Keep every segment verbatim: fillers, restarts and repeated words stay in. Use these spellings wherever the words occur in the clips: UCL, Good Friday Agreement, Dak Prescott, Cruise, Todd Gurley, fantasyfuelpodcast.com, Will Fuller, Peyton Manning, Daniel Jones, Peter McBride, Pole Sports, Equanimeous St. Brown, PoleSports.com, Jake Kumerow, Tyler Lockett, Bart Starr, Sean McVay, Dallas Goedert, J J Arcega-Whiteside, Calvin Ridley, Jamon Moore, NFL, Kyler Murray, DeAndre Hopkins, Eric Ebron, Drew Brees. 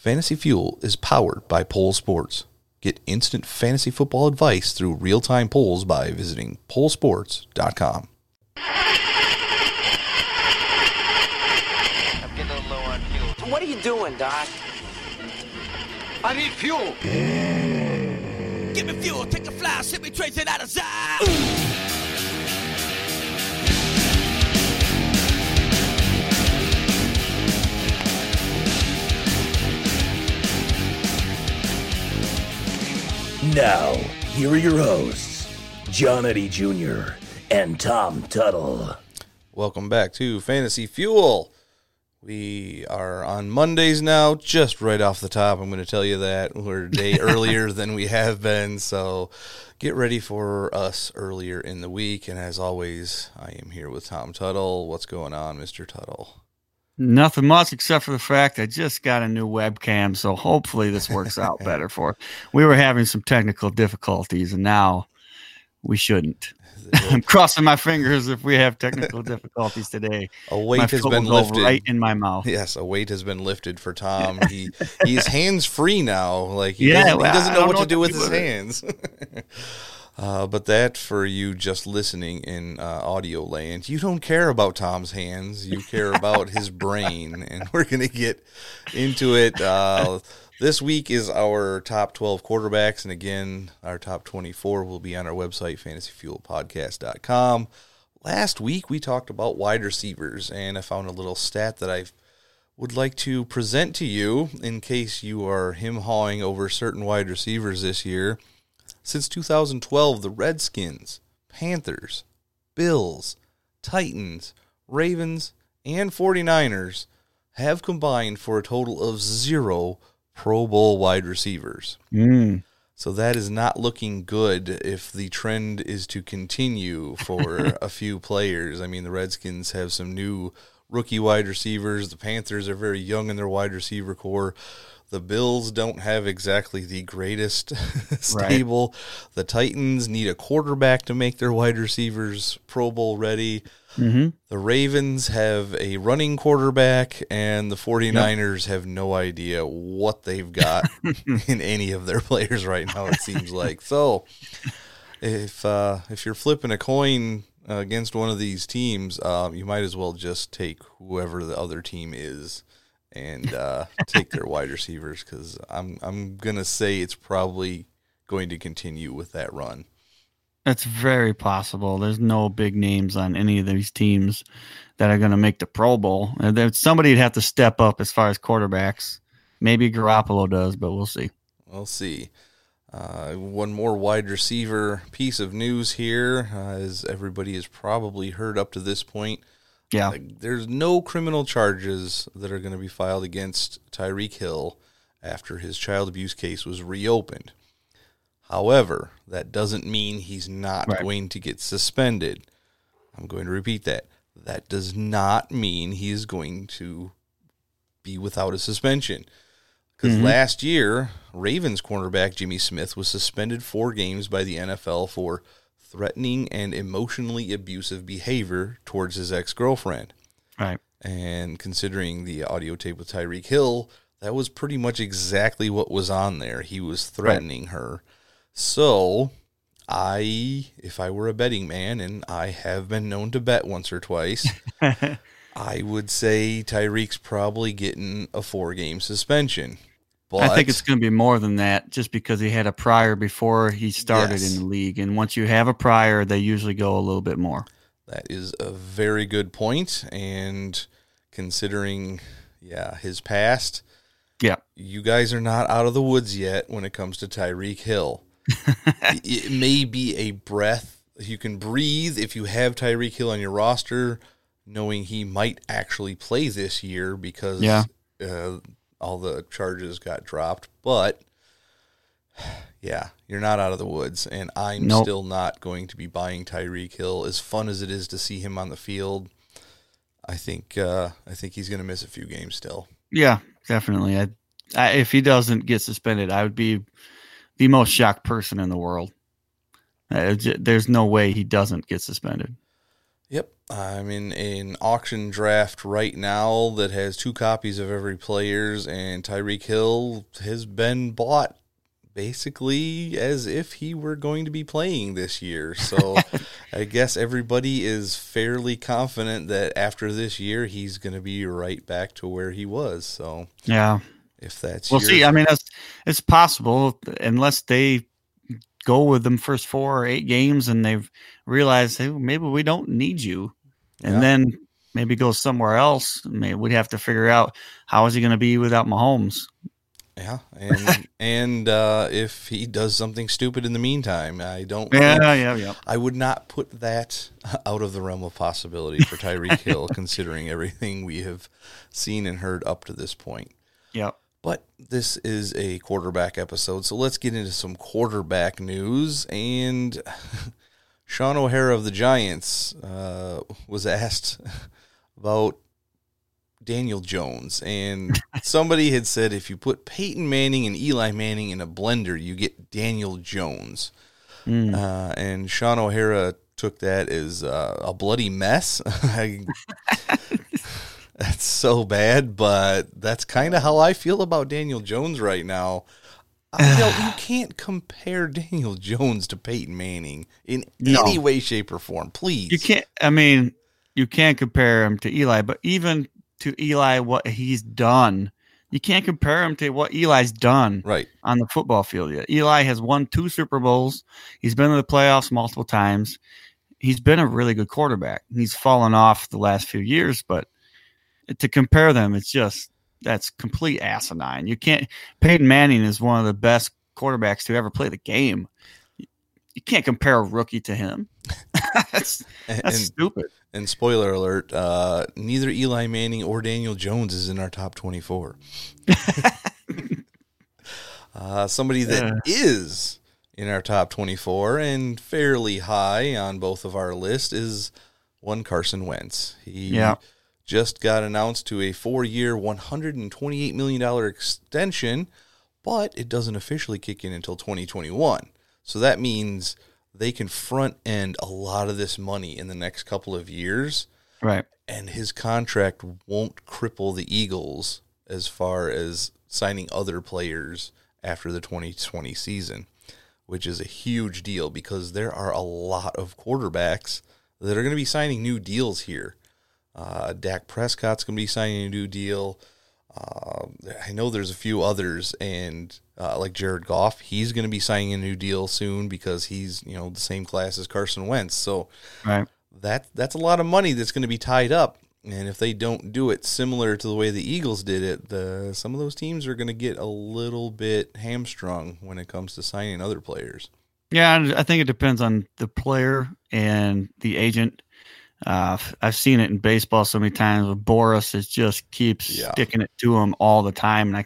Fantasy Fuel is powered by Pole Sports. Get instant fantasy football advice through real-time polls by visiting Pole Sports dot com. I'm getting a little low on fuel. So what are you doing, Doc? I need fuel. Give me fuel, take a fly, ship me trace it out of sight. Now, here are your hosts, John Eddy Junior and Tom Tuttle. Welcome back to Fantasy Fuel. We are on Mondays now, just right off the top. I'm going to tell you that we're a day earlier than we have been, so get ready for us earlier in the week. And as always, I am here with Tom Tuttle. What's going on, Mister Tuttle? Nothing much except for the fact I just got a new webcam, so hopefully this works out better for us. We were having some technical difficulties, and now we shouldn't. I'm crossing my fingers if we have technical difficulties today. A weight has been lifted. Right in my mouth. Yes, a weight has been lifted for Tom. He he's hands free now. Like he, yeah, doesn't, well, he doesn't know what know to do with his hands. Uh, but that, for you just listening in uh, audio land, you don't care about Tom's hands. You care about his brain, and we're going to get into it. Uh, this week is our top twelve quarterbacks, and again, our top twenty-four will be on our website, fantasy fuel podcast dot com. Last week, we talked about wide receivers, and I found a little stat that I would like to present to you in case you are him-hawing over certain wide receivers this year. Since two thousand twelve, the Redskins, Panthers, Bills, Titans, Ravens, and 49ers have combined for a total of zero Pro Bowl wide receivers. Mm. So that is not looking good if the trend is to continue for a few players. I mean, the Redskins have some new rookie wide receivers. The Panthers are very young in their wide receiver core. The Bills don't have exactly the greatest stable. Right. The Titans need a quarterback to make their wide receivers Pro Bowl ready. Mm-hmm. The Ravens have a running quarterback, and the 49ers yep. have no idea what they've got in any of their players right now, it seems like. So if uh, if you're flipping a coin uh, against one of these teams, uh, you might as well just take whoever the other team is and uh, take their wide receivers, because I'm I'm gonna say it's probably going to continue with that run. That's very possible. There's no big names on any of these teams that are gonna make the Pro Bowl. Somebody'd have to step up as far as quarterbacks. Maybe Garoppolo does, but we'll see. We'll see. Uh, one more wide receiver piece of news here, uh, as everybody has probably heard up to this point. Yeah, uh, there's no criminal charges that are going to be filed against Tyreek Hill after his child abuse case was reopened. However, that doesn't mean he's not right. going to get suspended. I'm going to repeat that. That does not mean he is going to be without a suspension. Because mm-hmm. last year, Ravens cornerback Jimmy Smith was suspended four games by the N F L for threatening and emotionally abusive behavior towards his ex-girlfriend. Right. And considering the audio tape with Tyreek Hill, that was pretty much exactly what was on there. He was threatening right. her. So I, if I were a betting man, and I have been known to bet once or twice, I would say Tyreek's probably getting a four-game suspension. But I think it's going to be more than that, just because he had a prior before he started yes. in the league. And once you have a prior, they usually go a little bit more. That is a very good point. And considering, yeah, his past, yeah, you guys are not out of the woods yet when it comes to Tyreek Hill. It may be a breath you can breathe if you have Tyreek Hill on your roster, knowing he might actually play this year because yeah. uh, all the charges got dropped, but yeah, you're not out of the woods, and I'm nope. still not going to be buying Tyreek Hill. As fun as it is to see him on the field, I think uh, I think he's going to miss a few games still. Yeah, definitely. I, I, if he doesn't get suspended, I would be the most shocked person in the world. Uh, there's no way he doesn't get suspended. Yep. I'm in an auction draft right now that has two copies of every player's, and Tyreek Hill has been bought basically as if he were going to be playing this year. So I guess everybody is fairly confident that after this year, he's going to be right back to where he was. So yeah, if that's, we'll your- see. I mean, it's, it's possible unless they go with them first four or eight games and they've realized, hey, maybe we don't need you. And yeah. then maybe go somewhere else. Maybe we'd have to figure out how is he going to be without Mahomes. Yeah, and and uh, if he does something stupid in the meantime, I don't. Yeah, really, yeah, yeah. I would not put that out of the realm of possibility for Tyreek Hill, considering everything we have seen and heard up to this point. Yeah. But this is a quarterback episode, so let's get into some quarterback news. And Sean O'Hara of the Giants uh, was asked about Daniel Jones, and somebody had said if you put Peyton Manning and Eli Manning in a blender, you get Daniel Jones. Mm. Uh, and Sean O'Hara took that as uh, a bloody mess. I, that's so bad, but that's kind of how I feel about Daniel Jones right now. I feel you can't compare Daniel Jones to Peyton Manning in no. any way, shape, or form. Please, you can't. I mean, you can't compare him to Eli, but even to Eli, what he's done. You can't compare him to what Eli's done right on the football field yet. Eli has won two Super Bowls. He's been to the playoffs multiple times. He's been a really good quarterback. He's fallen off the last few years, but to compare them, it's just, that's complete asinine. You can't, Peyton Manning is one of the best quarterbacks to ever play the game. You can't compare a rookie to him. that's that's and, stupid. And spoiler alert, uh, neither Eli Manning or Daniel Jones is in our top twenty-four. uh, somebody that yeah. is in our top twenty-four and fairly high on both of our lists is one Carson Wentz. He yeah. just got announced to a four-year, one hundred twenty-eight million dollars extension, but it doesn't officially kick in until twenty twenty-one. So that means they can front end a lot of this money in the next couple of years. Right. And his contract won't cripple the Eagles as far as signing other players after the twenty twenty season, which is a huge deal because there are a lot of quarterbacks that are going to be signing new deals here. Uh, Dak Prescott's going to be signing a new deal. Uh, I know there's a few others, and uh, like Jared Goff, he's going to be signing a new deal soon because he's, you know, the same class as Carson Wentz. So right. that that's a lot of money that's going to be tied up. And if they don't do it similar to the way the Eagles did it, the, some of those teams are going to get a little bit hamstrung when it comes to signing other players. Yeah, I think it depends on the player and the agent. Uh, I've seen it in baseball so many times with Boris. It just keeps yeah. sticking it to him all the time. And I,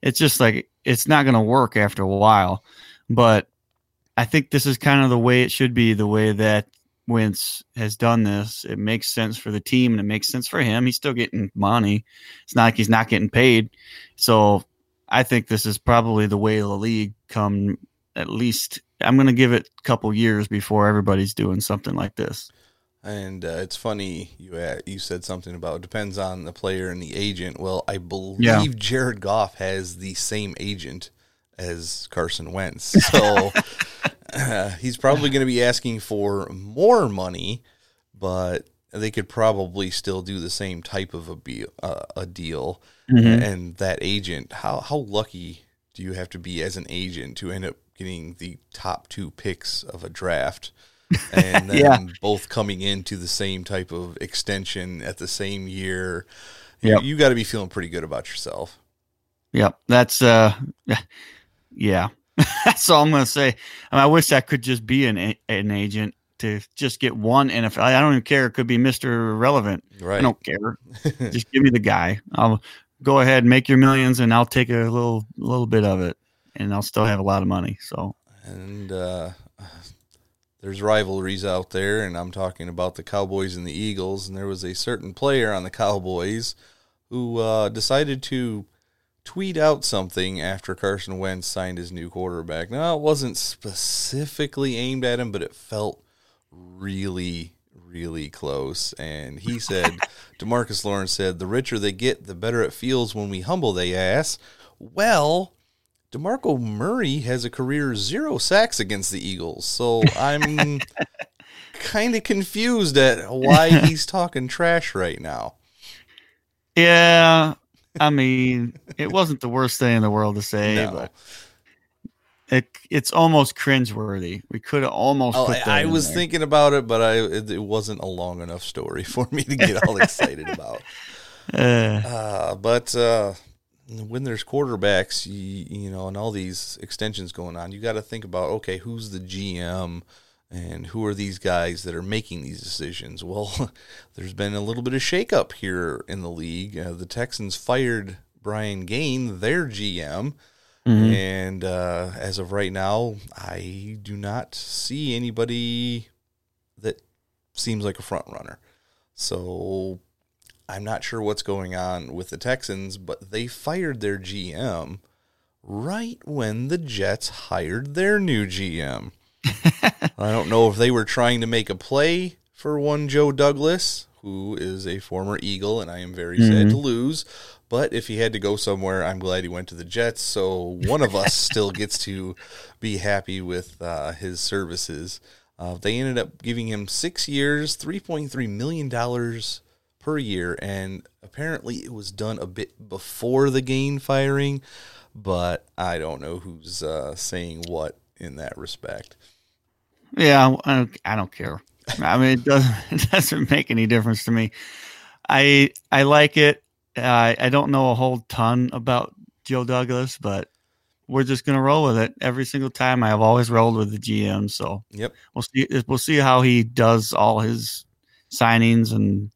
it's just like, it's not going to work after a while, but I think this is kind of the way it should be. The way that Wentz has done this, it makes sense for the team and it makes sense for him. He's still getting money. It's not like he's not getting paid. So I think this is probably the way the league come, at least I'm going to give it a couple years before everybody's doing something like this. And uh, it's funny, you uh, you said something about it depends on the player and the agent. Well, I believe yeah. Jared Goff has the same agent as Carson Wentz. So uh, he's probably going to be asking for more money, but they could probably still do the same type of a, be- uh, a deal. Mm-hmm. And that agent, how how lucky do you have to be as an agent to end up getting the top two picks of a draft? And then yeah. both coming into the same type of extension at the same year. Yep. You, you got to be feeling pretty good about yourself. Yep. That's, uh, yeah. That's all I'm going to say. I mean, I wish I could just be an an agent to just get one N F L. I don't even care. It could be Mister Irrelevant. Right. I don't care. Just give me the guy. I'll go ahead and make your millions and I'll take a little, little bit of it and I'll still have a lot of money. So, and, uh, there's rivalries out there, and I'm talking about the Cowboys and the Eagles, and there was a certain player on the Cowboys who uh, decided to tweet out something after Carson Wentz signed his new quarterback. Now, it wasn't specifically aimed at him, but it felt really, really close. And he said, DeMarcus Lawrence said, the richer they get, the better it feels when we humble they ass. Well, DeMarco Murray has a career zero sacks against the Eagles. So I'm kind of confused at why he's talking trash right now. Yeah. I mean, it wasn't the worst thing in the world to say, no. but it, it's almost cringeworthy. We could have almost. Oh, put that I, I was there. thinking about it, but I it, it wasn't a long enough story for me to get all excited about. Uh, uh, but uh, when there's quarterbacks, you, you know, and all these extensions going on, you got to think about, okay, who's the G M? And who are these guys that are making these decisions? Well, there's been a little bit of shakeup here in the league. Uh, the Texans fired Brian Gain, their G M. Mm-hmm. And uh, as of right now, I do not see anybody that seems like a front runner. So I'm not sure what's going on with the Texans, but they fired their G M right when the Jets hired their new G M. I don't know if they were trying to make a play for one Joe Douglas, who is a former Eagle, and I am very mm-hmm. sad to lose. But if he had to go somewhere, I'm glad he went to the Jets, so one of us still gets to be happy with uh, his services. Uh, they ended up giving him six years, three point three million dollars per year, and apparently it was done a bit before the Gain firing, but I don't know who's uh, saying what in that respect. Yeah, I don't, I don't care. I mean, it doesn't, it doesn't make any difference to me. I I like it. Uh, I don't know a whole ton about Joe Douglas, but we're just gonna roll with it every single time. I have always rolled with the G M, so yep. We'll see. We'll see how he does all his signings and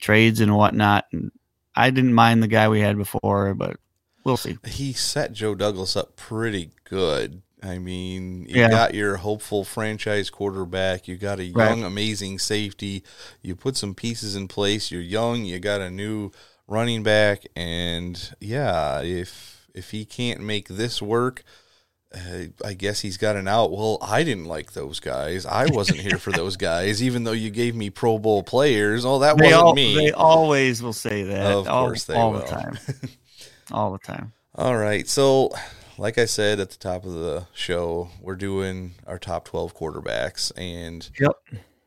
trades and whatnot. And I didn't mind the guy we had before, but we'll see. He set Joe Douglas up pretty good. I mean, you yeah. got your hopeful franchise quarterback. You got a young, right. amazing safety. You put some pieces in place. You're young. You got a new running back. And, yeah, if if he can't make this work, uh, I guess he's got an out. Well, I didn't like those guys. I wasn't here for those guys, even though you gave me Pro Bowl players. Oh, that they wasn't all, me. They always will say that. Of all, course they all will. All the time. All the time. All right, so... Like I said at the top of the show, we're doing our top twelve quarterbacks, and yep.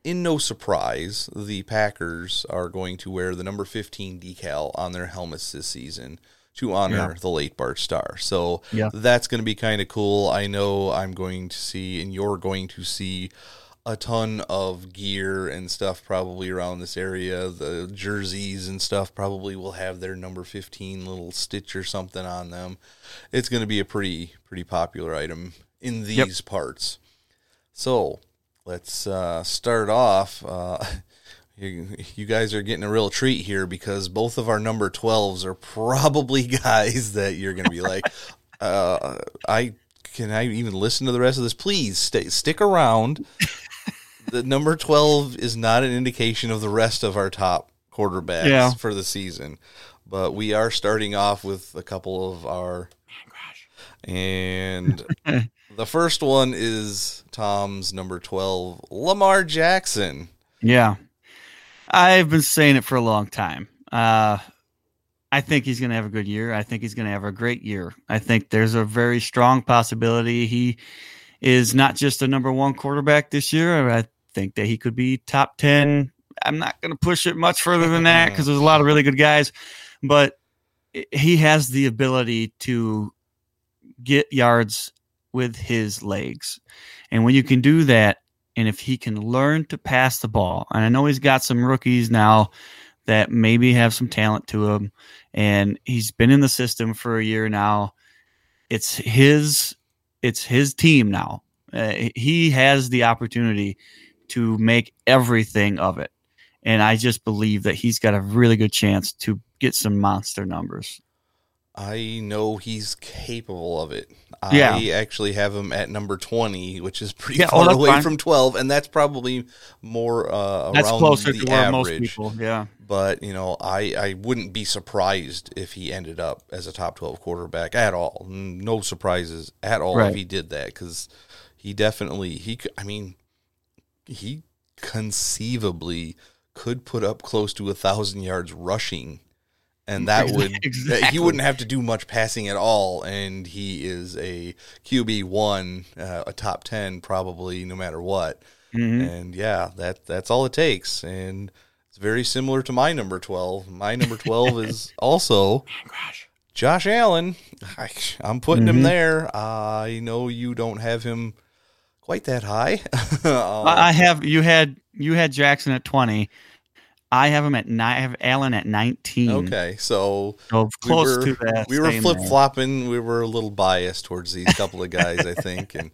in no surprise, the Packers are going to wear the number fifteen decal on their helmets this season to honor yeah. the late Bart Starr. So yeah. that's going to be kind of cool. I know I'm going to see, and you're going to see, a ton of gear and stuff probably around this area. The jerseys and stuff probably will have their number fifteen little stitch or something on them. It's going to be a pretty, pretty popular item in these yep. parts. So let's uh, start off. Uh, you, you guys are getting a real treat here because both of our number twelves are probably guys that you're going to be like, uh, I can I even listen to the rest of this? Please stay, stick around. The number twelve is not an indication of the rest of our top quarterbacks yeah. for the season, but we are starting off with a couple of our, and the first one is Tom's number twelve, Lamar Jackson. Yeah. I've been saying it for a long time. Uh, I think he's going to have a good year. I think he's going to have a great year. I think there's a very strong possibility he is not just a number one quarterback this year. I think that he could be top ten. I'm not going to push it much further than that because there's a lot of really good guys, but he has the ability to get yards with his legs. And when you can do that, and if he can learn to pass the ball, and I know he's got some rookies now that maybe have some talent to him, and he's been in the system for a year now. It's his, it's his team now. Uh, he has the opportunity to make everything of it. And I just believe that he's got a really good chance to get some monster numbers. I know he's capable of it. Yeah. I actually have him at number twenty, which is pretty yeah, far oh, away fine. from twelve, and that's probably more uh, that's around closer the to average. Most people, yeah. But you know, I, I wouldn't be surprised if he ended up as a top twelve quarterback at all. No surprises at all right. if he did that, because he definitely he. I mean, he conceivably could put up close to a thousand yards rushing, and that would exactly. he wouldn't have to do much passing at all. And he is a Q B one, uh, a top ten probably, no matter what. Mm-hmm. And yeah, that that's all it takes. And it's very similar to my number twelve. My number twelve is also Josh Allen. I, I'm putting mm-hmm. him there. Uh, I know you don't have him quite that high. um, I have you had you had Jackson at twenty. I have him at nine. I have Allen at nineteen. Okay, so, so close we were, to that. We were flip flopping. We were a little biased towards these couple of guys, I think, and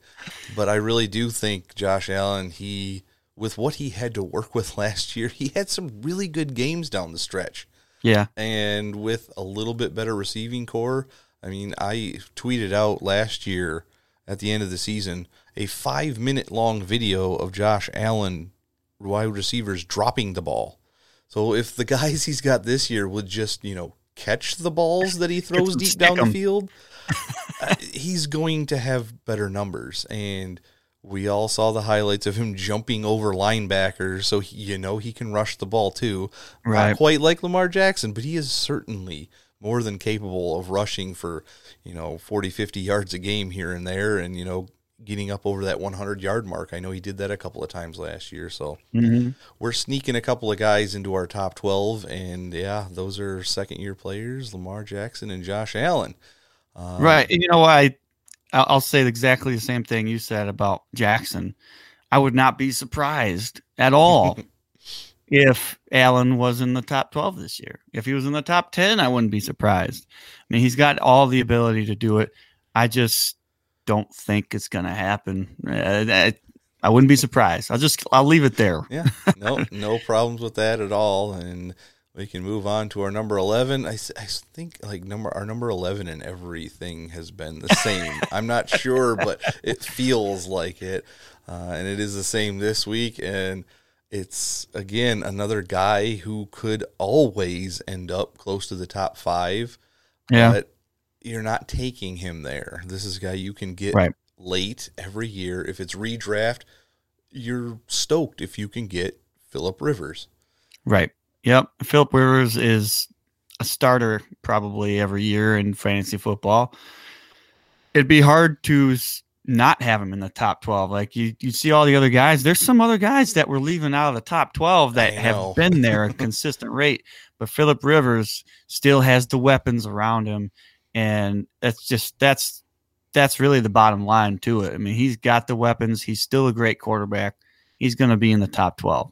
but I really do think Josh Allen. He with what he had to work with last year, he had some really good games down the stretch. Yeah, and with a little bit better receiving core. I mean, I tweeted out last year at the end of the season a five minute long video of Josh Allen wide receivers dropping the ball. So if the guys he's got this year would just, you know, catch the balls that he throws deep down the field, uh, he's going to have better numbers. And we all saw the highlights of him jumping over linebackers, so he, you know he can rush the ball too. Right. Not quite like Lamar Jackson, but he is certainly more than capable of rushing for, you know, forty, fifty yards a game here and there and, you know, getting up over that hundred-yard mark. I know he did that a couple of times last year, so mm-hmm. we're sneaking a couple of guys into our top twelve, and, yeah, those are second-year players, Lamar Jackson and Josh Allen. Uh, right, and you know, I, I'll say exactly the same thing you said about Jackson. I would not be surprised at all if Allen was in the top twelve this year. If he was in the top ten, I wouldn't be surprised. I mean, he's got all the ability to do it. I just don't think it's going to happen. I, I wouldn't be surprised. I'll just, I'll leave it there. Yeah. No, no problems with that at all. And we can move on to our number eleven. I, I think like number, our number eleven and everything has been the same. I'm not sure, but it feels like it. Uh, and it is the same this week. And it's again, another guy who could always end up close to the top five. Yeah. But you're not taking him there. This is a guy you can get right. late every year. If it's redraft, you're stoked if you can get Phillip Rivers. Right. Yep. Phillip Rivers is a starter probably every year in fantasy football. It'd be hard to not have him in the top twelve. Like you, you see all the other guys. There's some other guys that we're leaving out of the top twelve that have been there at a consistent rate, but Phillip Rivers still has the weapons around him. And that's just that's that's really the bottom line to it. I mean, he's got the weapons. He's still a great quarterback. He's going to be in the top twelve.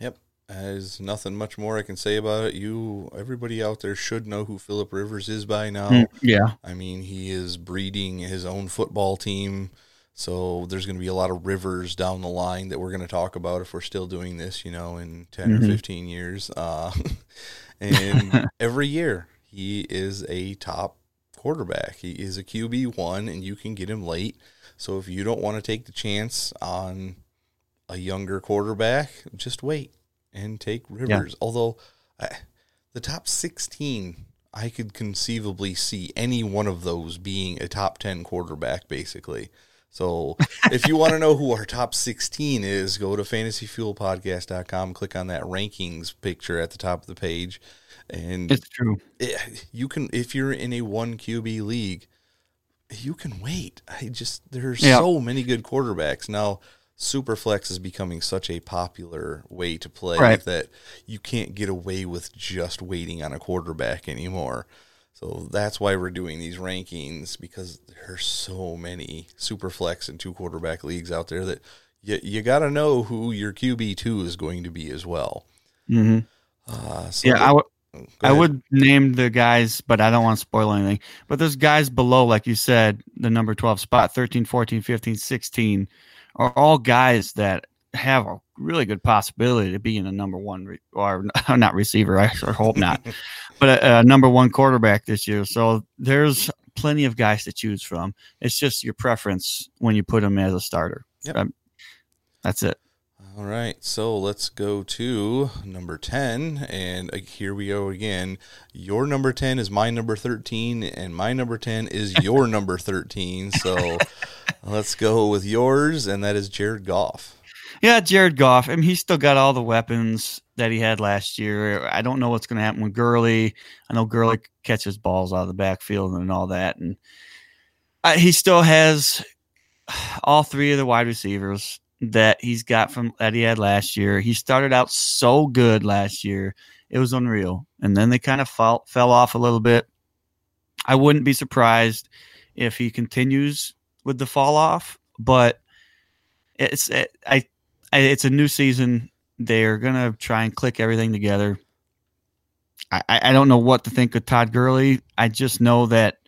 Yep. There's nothing much more I can say about it. You, everybody out there should know who Phillip Rivers is by now. Yeah. I mean, he is breeding his own football team. So there's going to be a lot of Rivers down the line that we're going to talk about if we're still doing this, you know, in ten mm-hmm. or fifteen years. Uh, and every year he is a top quarterback. He is a Q B one and you can get him late. So if you don't want to take the chance on a younger quarterback, just wait and take Rivers. Yeah. Although uh, the top sixteen, I could conceivably see any one of those being a top ten quarterback basically. So if you want to know who our top sixteen is, go to fantasy fuel podcast dot com, click on that rankings picture at the top of the page. And it's true. It, you can, if you're in a one Q B league, you can wait. I just, there's yeah. so many good quarterbacks. Now, Superflex is becoming such a popular way to play right. that you can't get away with just waiting on a quarterback anymore. So that's why we're doing these rankings, because there are so many Superflex and two quarterback leagues out there that you, you got to know who your Q B two is going to be as well. Mm-hmm. Uh, so yeah, I would. I would name the guys, but I don't want to spoil anything. But there's guys below, like you said, the number twelve spot, thirteen, fourteen, fifteen, sixteen, are all guys that have a really good possibility to be in a number one, re- or not receiver, I sure hope not, but a, a number one quarterback this year. So there's plenty of guys to choose from. It's just your preference when you put them as a starter. Yep. Um, that's it. All right, so let's go to number ten, and here we go again. Your number ten is my number thirteen, and my number ten is your number thirteen, so let's go with yours, and that is Jared Goff. yeah, Jared Goff, I mean, he's still got all the weapons that he had last year. I don't know what's going to happen with Gurley. I know Gurley catches balls out of the backfield and all that. And I, he still has all three of the wide receivers that he's got from that he had last year. He started out so good last year. It was unreal. And then they kind of fall, fell off a little bit. I wouldn't be surprised if he continues with the fall off, but it's, it, I, I, it's a new season. They're going to try and click everything together. I, I don't know what to think of Todd Gurley. I just know that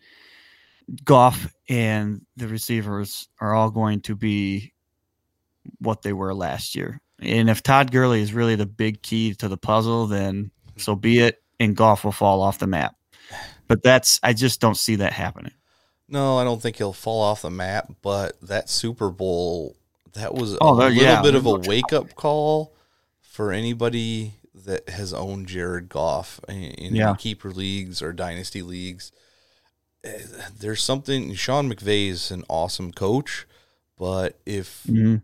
Goff and the receivers are all going to be what they were last year. And if Todd Gurley is really the big key to the puzzle, then so be it, and Goff will fall off the map. But that's, I just don't see that happening. No, I don't think he'll fall off the map, but that Super Bowl, that was a oh, there, little yeah. bit of a wake-up call for anybody that has owned Jared Goff in, in yeah. keeper leagues or dynasty leagues. There's something, Sean McVay is an awesome coach, but if mm-hmm.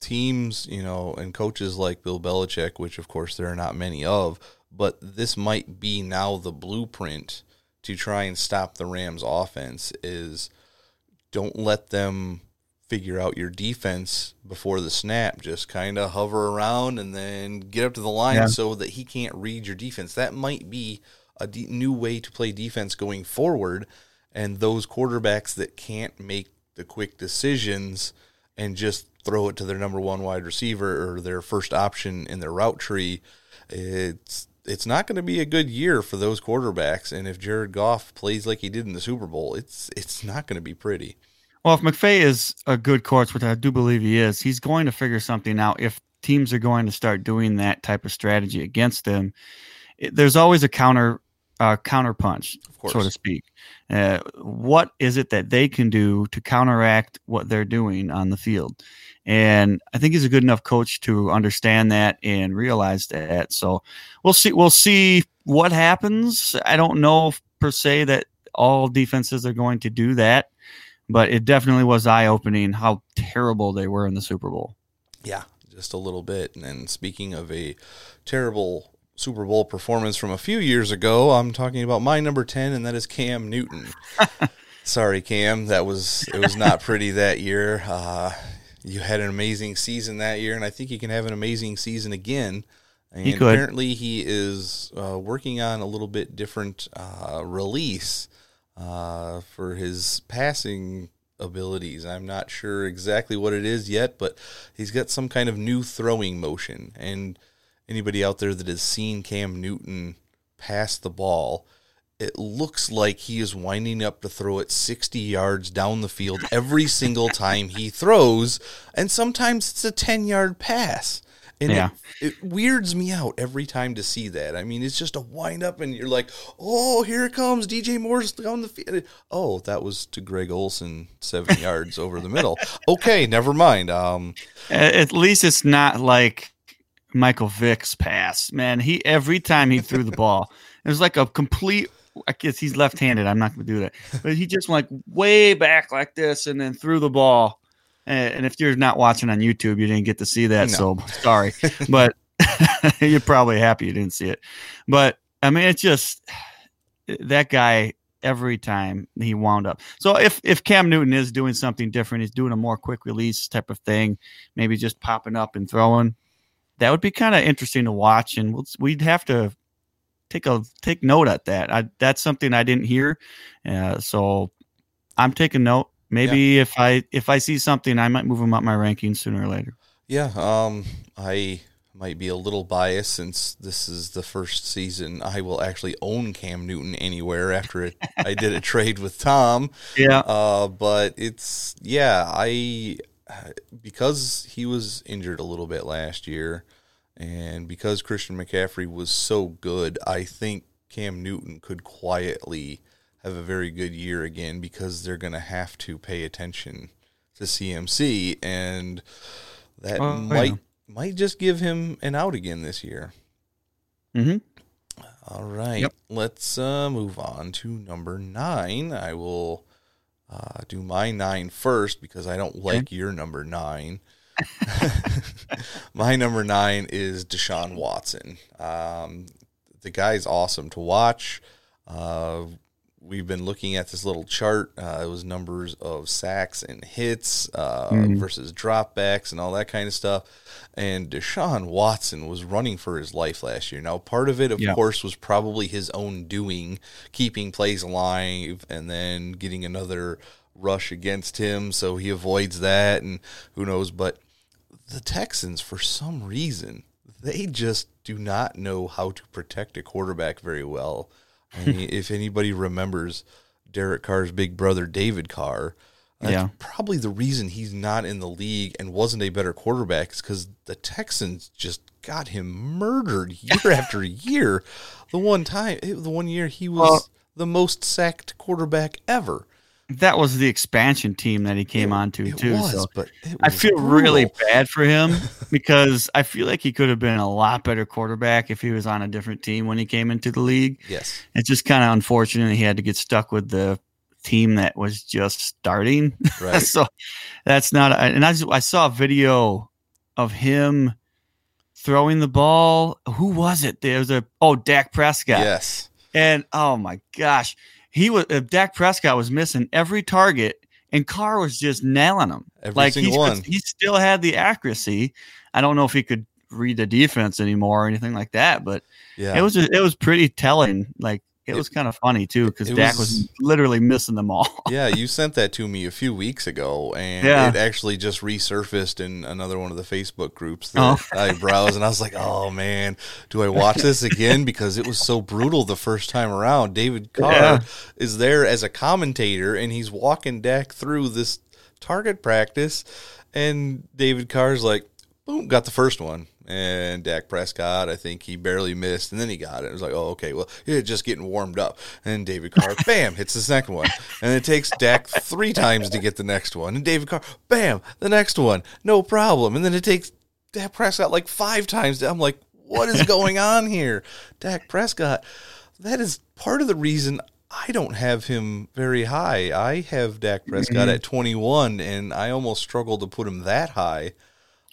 teams, you know, and coaches like Bill Belichick, which of course there are not many of, but this might be now the blueprint to try and stop the Rams offense is don't let them figure out your defense before the snap. Just kind of hover around and then get up to the line yeah. so that he can't read your defense. That might be a de- new way to play defense going forward. And those quarterbacks that can't make the quick decisions and just throw it to their number one wide receiver or their first option in their route tree, it's it's not going to be a good year for those quarterbacks. And if Jared Goff plays like he did in the Super Bowl, it's it's not going to be pretty. Well, if McVay is a good coach, which I do believe he is, he's going to figure something out. If teams are going to start doing that type of strategy against them, it, there's always a counter uh, counterpunch, so to speak. Uh, what is it that they can do to counteract what they're doing on the field? And I think he's a good enough coach to understand that and realize that. So we'll see. We'll see what happens. I don't know if, per se, that all defenses are going to do that, but it definitely was eye-opening how terrible they were in the Super Bowl. Yeah, just a little bit. And then speaking of a terrible Super Bowl performance from a few years ago, I'm talking about my number ten, and that is Cam Newton. Sorry, Cam. That was it was not pretty that year. Uh, you had an amazing season that year, and I think you can have an amazing season again. And he could. Apparently he is uh, working on a little bit different uh, release Uh, for his passing abilities. I'm not sure exactly what it is yet, but he's got some kind of new throwing motion. And anybody out there that has seen Cam Newton pass the ball, it looks like he is winding up to throw it sixty yards down the field every single time he throws, and sometimes it's a ten-yard pass. And yeah. it, it weirds me out every time to see that. I mean, it's just a wind up, and you're like, oh, here comes D J Moore's down the field. Oh, that was to Greg Olsen, seven yards over the middle. Okay, never mind. Um, At least it's not like Michael Vick's pass. Man, he every time he threw the ball, it was like a complete – I guess he's left-handed. I'm not going to do that. But he just went like way back like this and then threw the ball. And if you're not watching on YouTube, you didn't get to see that. No. So sorry, but you're probably happy you didn't see it. But I mean, it's just that guy every time he wound up. So if, if Cam Newton is doing something different, he's doing a more quick release type of thing, maybe just popping up and throwing, that would be kind of interesting to watch. And we'll, we'd have to take a take note at that. I, that's something I didn't hear. Uh, so I'm taking note. Maybe yeah. if I if I see something, I might move him up my rankings sooner or later. Yeah, um, I might be a little biased since this is the first season I will actually own Cam Newton anywhere after it, I did a trade with Tom. Yeah, uh, but it's yeah I because he was injured a little bit last year, and because Christian McCaffrey was so good, I think Cam Newton could quietly have a very good year again because they're going to have to pay attention to C M C, and that oh, might yeah. might just give him an out again this year. Mm-hmm. All right, yep. let's uh, move on to number nine. I will uh, do my nine first because I don't like okay. your number nine. My number nine is Deshaun Watson. Um, the guy is awesome to watch. Uh, we've been looking at this little chart. Uh, it was numbers of sacks and hits uh, mm-hmm. versus dropbacks and all that kind of stuff. And Deshaun Watson was running for his life last year. Now, part of it, of yeah. course, was probably his own doing, keeping plays alive and then getting another rush against him, so he avoids that, and who knows. But the Texans, for some reason, they just do not know how to protect a quarterback very well. I mean, if anybody remembers Derek Carr's big brother, David Carr, that's yeah. probably the reason he's not in the league and wasn't a better quarterback, is because the Texans just got him murdered year after year. The one time, the one year he was well, the most sacked quarterback ever. That was the expansion team that he came it, on to, it too. Was, so but it was I feel brutal. really bad for him because I feel like he could have been a lot better quarterback if he was on a different team when he came into the league. Yes. It's just kind of unfortunate he had to get stuck with the team that was just starting. Right. So that's not – and I, just, I saw a video of him throwing the ball. Who was it? There was a – oh, Dak Prescott. Yes. And, oh, my gosh. He was uh, Dak Prescott was missing every target, and Carr was just nailing him. Every like single he, one. He still had the accuracy. I don't know if he could read the defense anymore or anything like that, but yeah. it was just, it was pretty telling. Like it, it was kind of funny too because Dak was, was literally missing them all. Yeah, you sent that to me a few weeks ago, and yeah. it actually just resurfaced in another one of the Facebook groups that oh. I browse, and I was like, "Oh man, do I watch this again?" Because it was so brutal the first time around. David Carr yeah. is there as a commentator, and he's walking Dak through this target practice, and David Carr's like, "Boom, got the first one." And Dak Prescott, I think he barely missed, and then he got it. It was like, oh, okay, well, he's just getting warmed up. And David Carr, bam, hits the second one. And it takes Dak three times to get the next one. And David Carr, bam, the next one, no problem. And then it takes Dak Prescott like five times. I'm like, what is going on here? Dak Prescott, that is part of the reason I don't have him very high. I have Dak Prescott mm-hmm. at twenty-one, and I almost struggled to put him that high.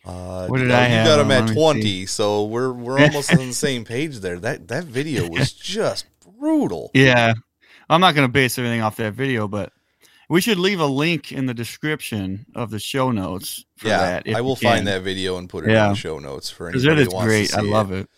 Uh, what did I have? You got him at twenty, so we're we're almost on the same page there. That that video was just brutal. Yeah, I'm not going to base everything off that video, but we should leave a link in the description of the show notes for yeah, that. Yeah, I will find that video and put it yeah. in the show notes for anybody who wants great. to see it. Because it is great. I love it. it.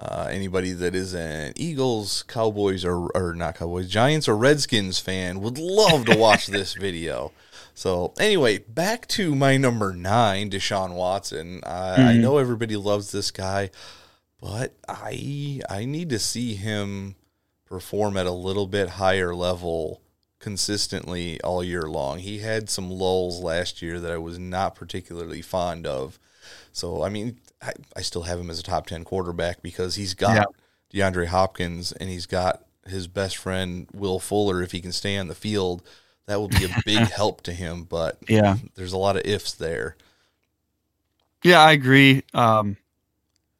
Uh, anybody that is an Eagles, Cowboys, or or not Cowboys, Giants, or Redskins fan would love to watch this video. So, anyway, back to my number nine, Deshaun Watson. I, mm-hmm. I know everybody loves this guy, but I I need to see him perform at a little bit higher level consistently all year long. He had some lulls last year that I was not particularly fond of. So, I mean, I, I still have him as a top ten quarterback because he's got yeah. DeAndre Hopkins and he's got his best friend, Will Fuller, if he can stay on the field. That will be a big help to him, but yeah, there's a lot of ifs there. Yeah, I agree. Um,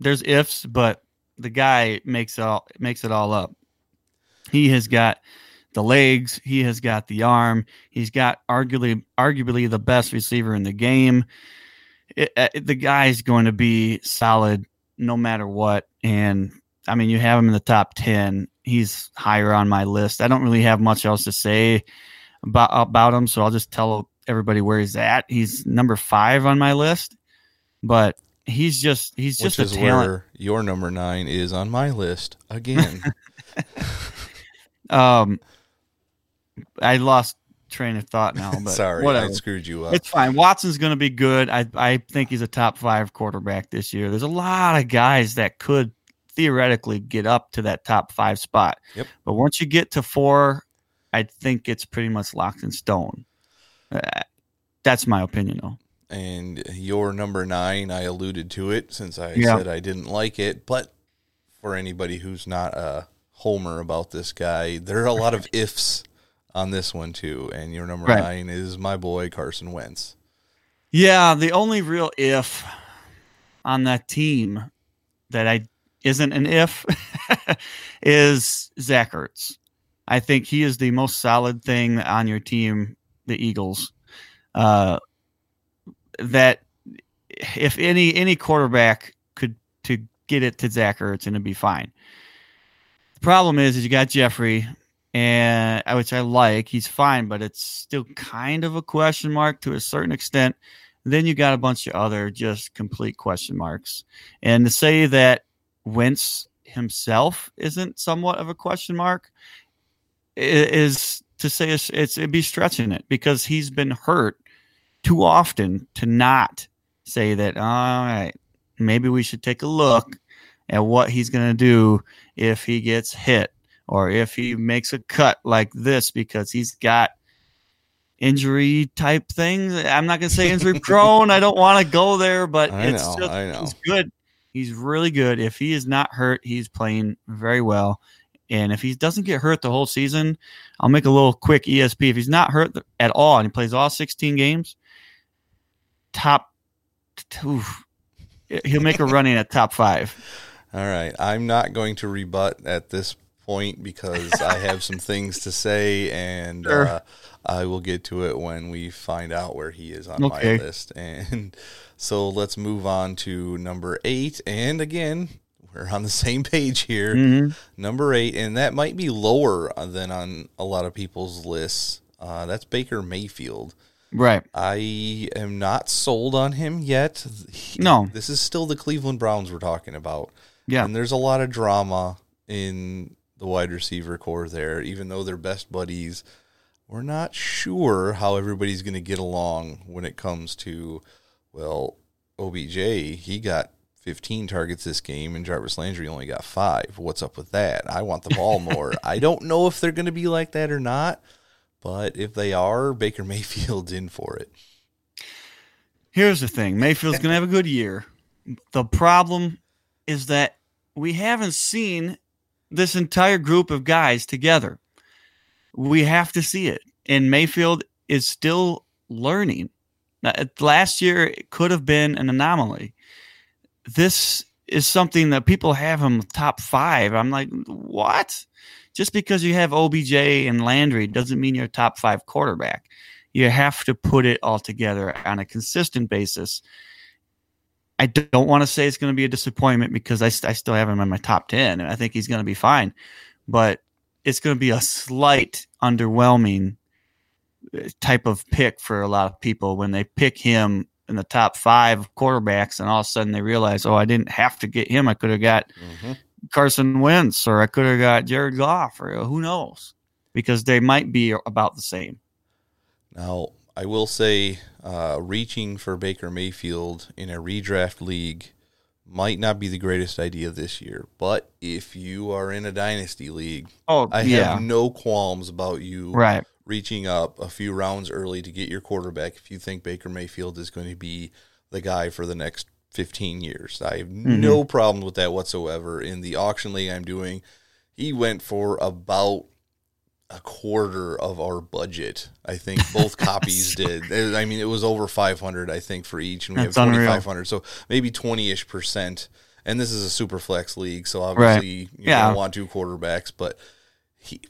there's ifs, but the guy makes it all, makes it all up. He has got the legs. He has got the arm. He's got arguably arguably the best receiver in the game. It, it, the guy's going to be solid no matter what. And, I mean, you have him in the top ten. He's higher on my list. I don't really have much else to say About, about him, so I'll just tell everybody where he's at. He's number five on my list, but he's just he's just Which a is talent. Where your number nine is on my list again. um, I lost train of thought now. But sorry, whatever. I screwed you up. It's fine. Watson's going to be good. I I think he's a top five quarterback this year. There's a lot of guys that could theoretically get up to that top five spot. Yep. But once you get to four, I think it's pretty much locked in stone. Uh, that's my opinion, though. And your number nine, I alluded to it since I yeah. said I didn't like it. But for anybody who's not a homer about this guy, there are a lot of ifs on this one, too. And your number right. nine is my boy, Carson Wentz. Yeah, the only real if on that team that I isn't an if is Zach Ertz. I think he is the most solid thing on your team, the Eagles. Uh, that if any any quarterback could to get it to Zach Ertz, and it'd be fine. The problem is, is you got Jeffrey, and which I like. He's fine, but it's still kind of a question mark to a certain extent. Then you got a bunch of other just complete question marks. And to say that Wentz himself isn't somewhat of a question mark is to say it's, it's it'd be stretching it, because he's been hurt too often to not say that, all right, maybe we should take a look at what he's going to do if he gets hit or if he makes a cut like this, because he's got injury type things. I'm not going to say injury prone. I don't want to go there, but I it's know, just I know. He's good. He's really good. If he is not hurt, he's playing very well. And if he doesn't get hurt the whole season, I'll make a little quick E S P. If he's not hurt at all and he plays all sixteen games, top two, he'll make a running at top five. All right. I'm not going to rebut at this point because I have some things to say, and sure. uh, I will get to it when we find out where he is on okay. my list. And so let's move on to number eight. And again, we're on the same page here. Mm-hmm. Number eight, and that might be lower than on a lot of people's lists. Uh, that's Baker Mayfield. Right. I am not sold on him yet. He, no. This is still the Cleveland Browns we're talking about. Yeah. And there's a lot of drama in the wide receiver core there, even though they're best buddies. We're not sure how everybody's going to get along when it comes to, well, O B J, he got fifteen targets this game, and Jarvis Landry only got five. What's up with that? I want the ball more. I don't know if they're going to be like that or not, but if they are, Baker Mayfield's in for it. Here's the thing. Mayfield's going to have a good year. The problem is that we haven't seen this entire group of guys together. We have to see it. And Mayfield is still learning. Now, last year, it could have been an anomaly. This is something that people have him top five. I'm like, what? Just because you have O B J and Landry doesn't mean you're a top five quarterback. You have to put it all together on a consistent basis. I don't want to say it's going to be a disappointment, because I, I still have him in my top ten, and I think he's going to be fine. But it's going to be a slight underwhelming type of pick for a lot of people when they pick him in the top five quarterbacks, and all of a sudden they realize, oh, I didn't have to get him. I could have got mm-hmm. Carson Wentz, or I could have got Jared Goff, or who knows, because they might be about the same. Now, I will say uh, reaching for Baker Mayfield in a redraft league might not be the greatest idea this year, but if you are in a dynasty league, oh, I yeah. have no qualms about you right. reaching up a few rounds early to get your quarterback if you think Baker Mayfield is going to be the guy for the next fifteen years. I have mm-hmm. no problem with that whatsoever. In the auction league I'm doing, he went for about a quarter of our budget. I think both copies did. I mean, it was over five hundred, I think, for each, and we That's have twenty-five hundred, so maybe twenty-ish percent. And this is a super flex league, so obviously right. you yeah. don't want two quarterbacks, but he,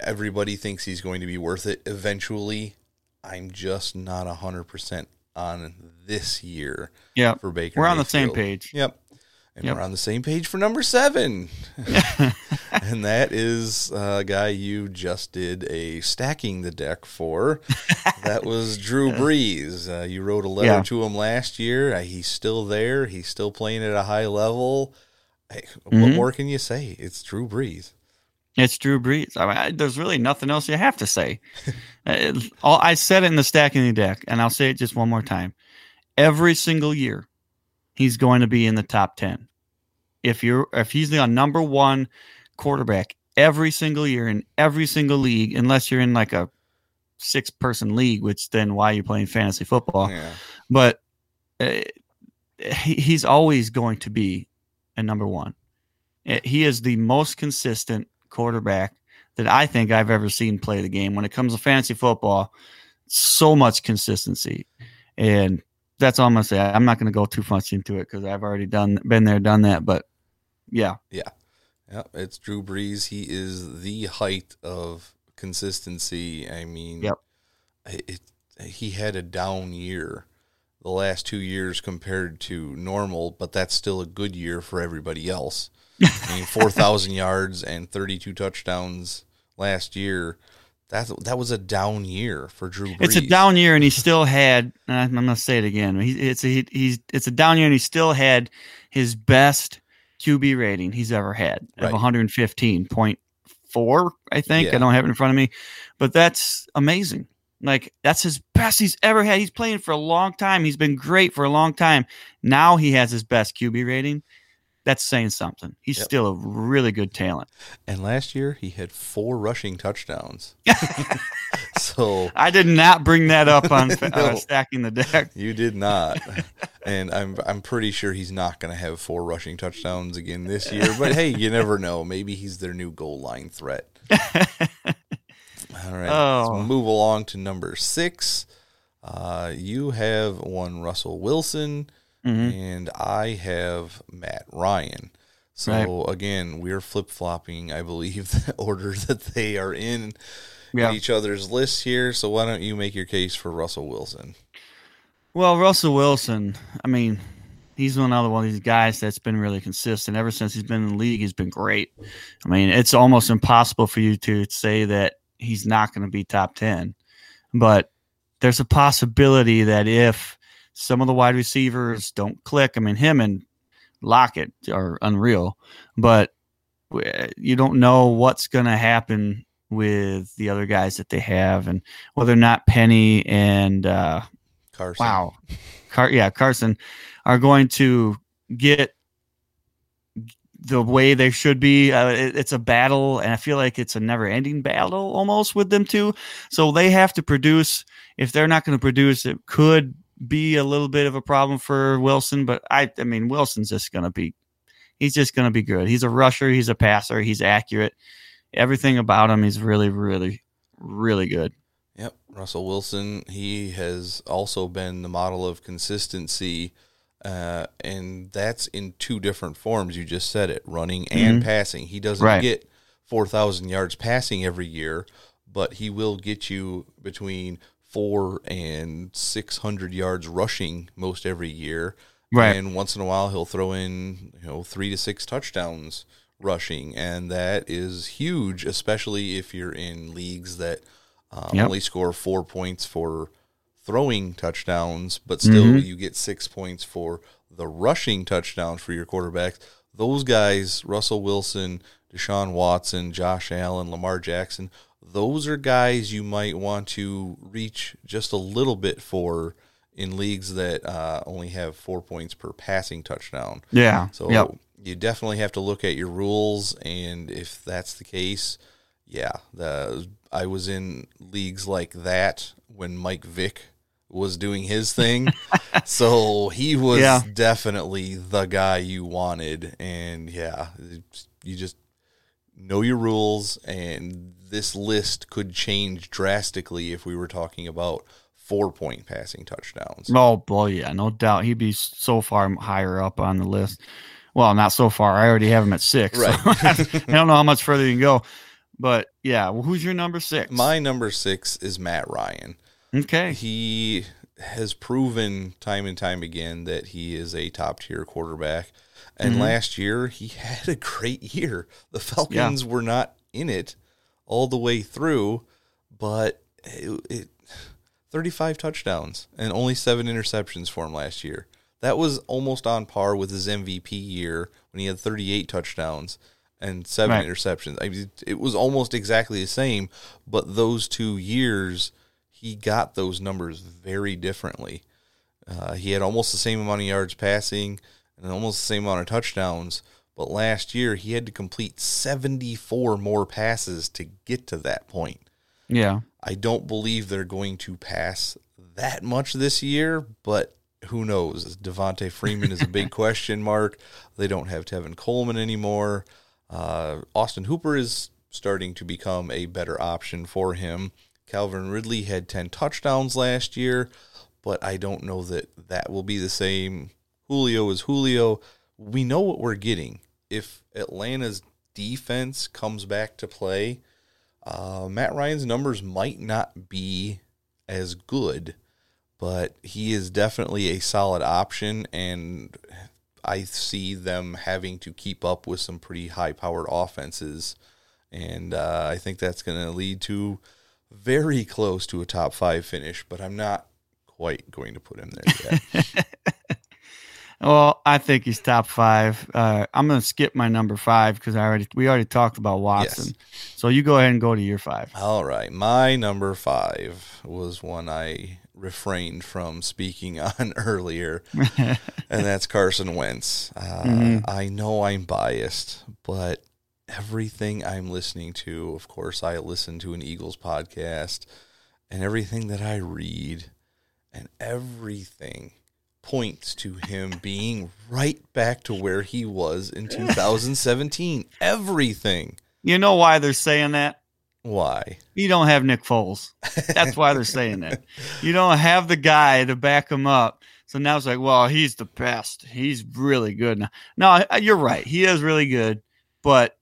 everybody thinks he's going to be worth it eventually. I'm just not one hundred percent on this year yep. for Baker We're Mayfield. On the same page. Yep. And yep. we're on the same page for number seven. And that is a guy you just did a stacking the deck for. That was Drew Brees. Uh, you wrote a letter yeah. to him last year. Uh, he's still there. He's still playing at a high level. Hey, mm-hmm. What more can you say? It's Drew Brees. It's Drew Brees. I mean, I, there's really nothing else you have to say. uh, all, I said it in the stacking the deck, and I'll say it just one more time. Every single year, he's going to be in the top ten. If you're, if he's the number one quarterback every single year in every single league, unless you're in like a six person league, which then why are you playing fantasy football? Yeah. But uh, he, he's always going to be a number one. He is the most consistent quarterback that I think I've ever seen play the game. When it comes to fantasy football, so much consistency. And that's all I'm going to say. I'm not going to go too much into it because I've already done been there, done that. But, yeah. Yeah. yeah. It's Drew Brees. He is the height of consistency. I mean, yep. it, it, he had a down year the last two years compared to normal, but that's still a good year for everybody else. I mean, four thousand yards and thirty-two touchdowns last year. That, that was a down year for Drew Brees. It's a down year, and he still had – I'm going to say it again. He, it's, a, he, he's, it's a down year, and he still had his best Q B rating he's ever had of right. one fifteen point four, I think. Yeah. I don't have it in front of me. But that's amazing. Like, that's his best he's ever had. He's playing for a long time. He's been great for a long time. Now he has his best Q B rating. That's saying something. He's yep. still a really good talent. And last year, he had four rushing touchdowns. So I did not bring that up on no, uh, Stacking the Deck. You did not. And I'm I'm pretty sure he's not going to have four rushing touchdowns again this year. But, hey, you never know. Maybe he's their new goal line threat. All right, oh. Let's move along to number six. Uh, you have one Russell Wilson. Mm-hmm. And I have Matt Ryan. So, right. again, we're flip-flopping, I believe, the order that they are in yeah. each other's lists here. So why don't you make your case for Russell Wilson? Well, Russell Wilson, I mean, he's another one of these guys that's been really consistent. Ever since he's been in the league, he's been great. I mean, it's almost impossible for you to say that he's not going to be top ten. But there's a possibility that if some of the wide receivers don't click. I mean, him and Lockett are unreal, but you don't know what's going to happen with the other guys that they have, and whether or not Penny and uh, Carson. Wow, Car- yeah, Carson are going to get the way they should be. Uh, it, it's a battle, and I feel like it's a never-ending battle almost with them two. So they have to produce. If they're not going to produce, it could be a little bit of a problem for Wilson, but I, I mean, Wilson's just going to be, he's just going to be good. He's a rusher. He's a passer. He's accurate. Everything about him is really, really, really good. Yep. Russell Wilson, he has also been the model of consistency. Uh, and that's in two different forms. You just said it, running and mm-hmm. passing. He doesn't right. get four thousand yards passing every year, but he will get you between four and six hundred yards rushing most every year. Right. And once in a while, he'll throw in, you know, three to six touchdowns rushing. And that is huge, especially if you're in leagues that um, yep. only score four points for throwing touchdowns, but still mm-hmm. you get six points for the rushing touchdowns for your quarterbacks. Those guys, Russell Wilson, Deshaun Watson, Josh Allen, Lamar Jackson, those are guys you might want to reach just a little bit for in leagues that uh, only have four points per passing touchdown. Yeah. So yep. you definitely have to look at your rules, and if that's the case, yeah. The, I was in leagues like that when Mike Vick was doing his thing. So he was yeah. definitely the guy you wanted, and yeah, you just know your rules, and this list could change drastically if we were talking about four-point passing touchdowns. Oh, boy, yeah, no doubt. He'd be so far higher up on the list. Well, not so far. I already have him at six. Right. So I don't know how much further you can go. But, yeah, well, who's your number six? My number six is Matt Ryan. Okay. He has proven time and time again that he is a top-tier quarterback. And mm-hmm. last year, he had a great year. The Falcons yeah. were not in it all the way through, but it, it, thirty-five touchdowns and only seven interceptions for him last year. That was almost on par with his M V P year when he had thirty-eight touchdowns and seven right. interceptions. I mean, it was almost exactly the same, but those two years, he got those numbers very differently. Uh, he had almost the same amount of yards passing and almost the same amount of touchdowns, but last year he had to complete seventy-four more passes to get to that point. Yeah. I don't believe they're going to pass that much this year, but who knows? Devontae Freeman is a big question mark. They don't have Tevin Coleman anymore. Uh, Austin Hooper is starting to become a better option for him. Calvin Ridley had ten touchdowns last year, but I don't know that that will be the same. Julio is Julio. We know what we're getting. If Atlanta's defense comes back to play, uh, Matt Ryan's numbers might not be as good, but he is definitely a solid option, and I see them having to keep up with some pretty high-powered offenses, and uh, I think that's going to lead to very close to a top five finish, but I'm not quite going to put him there yet. Well, I think he's top five. Uh, I'm going to skip my number five because I already we already talked about Watson. Yes. So you go ahead and go to your five. All right. My number five was one I refrained from speaking on earlier, and that's Carson Wentz. Uh, mm-hmm. I know I'm biased, but everything I'm listening to, of course, I listen to an Eagles podcast, and everything that I read and everything points to him being right back to where he was in two thousand seventeen. Everything. You know why they're saying that? Why? You don't have Nick Foles. That's why they're saying that. You don't have the guy to back him up. So now it's like, well, he's the best. He's really good now. No, you're right. He is really good, but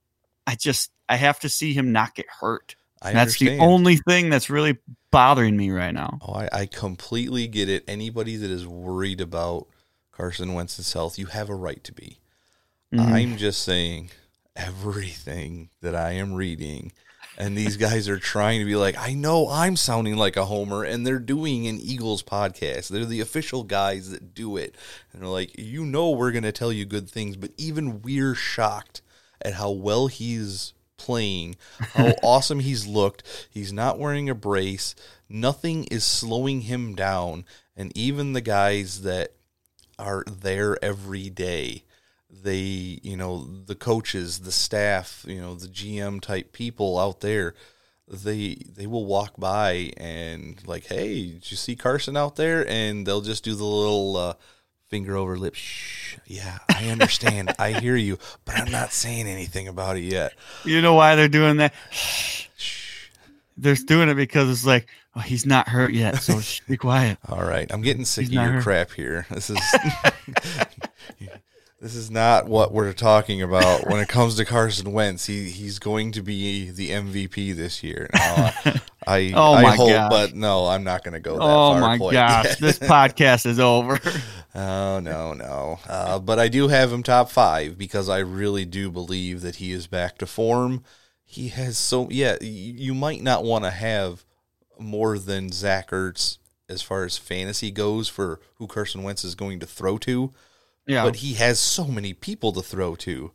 I just I have to see him not get hurt. I that's understand. The only thing that's really bothering me right now. Oh, I, I completely get it. Anybody that is worried about Carson Wentz's health, you have a right to be. Mm-hmm. I'm just saying everything that I am reading, and these guys are trying to be like, I know I'm sounding like a homer, and they're doing an Eagles podcast. They're the official guys that do it. And they're like, you know we're going to tell you good things, but even we're shocked at how well he's playing, how awesome he's looked. He's not wearing a brace. Nothing is slowing him down. And even the guys that are there every day, they, you know, the coaches, the staff, you know, the G M type people out there, they they will walk by and like, hey, did you see Carson out there? And they'll just do the little uh, finger over lip. Shh. Yeah, I understand. I hear you, but I'm not saying anything about it yet. You know why they're doing that? Shh. Shh. They're doing it because it's like, oh, he's not hurt yet, so be quiet. All right, I'm getting sick he's of your hurt. crap here. This is this is not what we're talking about when it comes to Carson Wentz. He he's going to be the M V P this year. Now, I, I, oh I hope, gosh. But no, I'm not going to go that oh far. Oh, my point gosh. Yet. This podcast is over. Oh, no, no. Uh, but I do have him top five because I really do believe that he is back to form. He has so, yeah, you might not want to have more than Zach Ertz as far as fantasy goes for who Carson Wentz is going to throw to. Yeah. But he has so many people to throw to.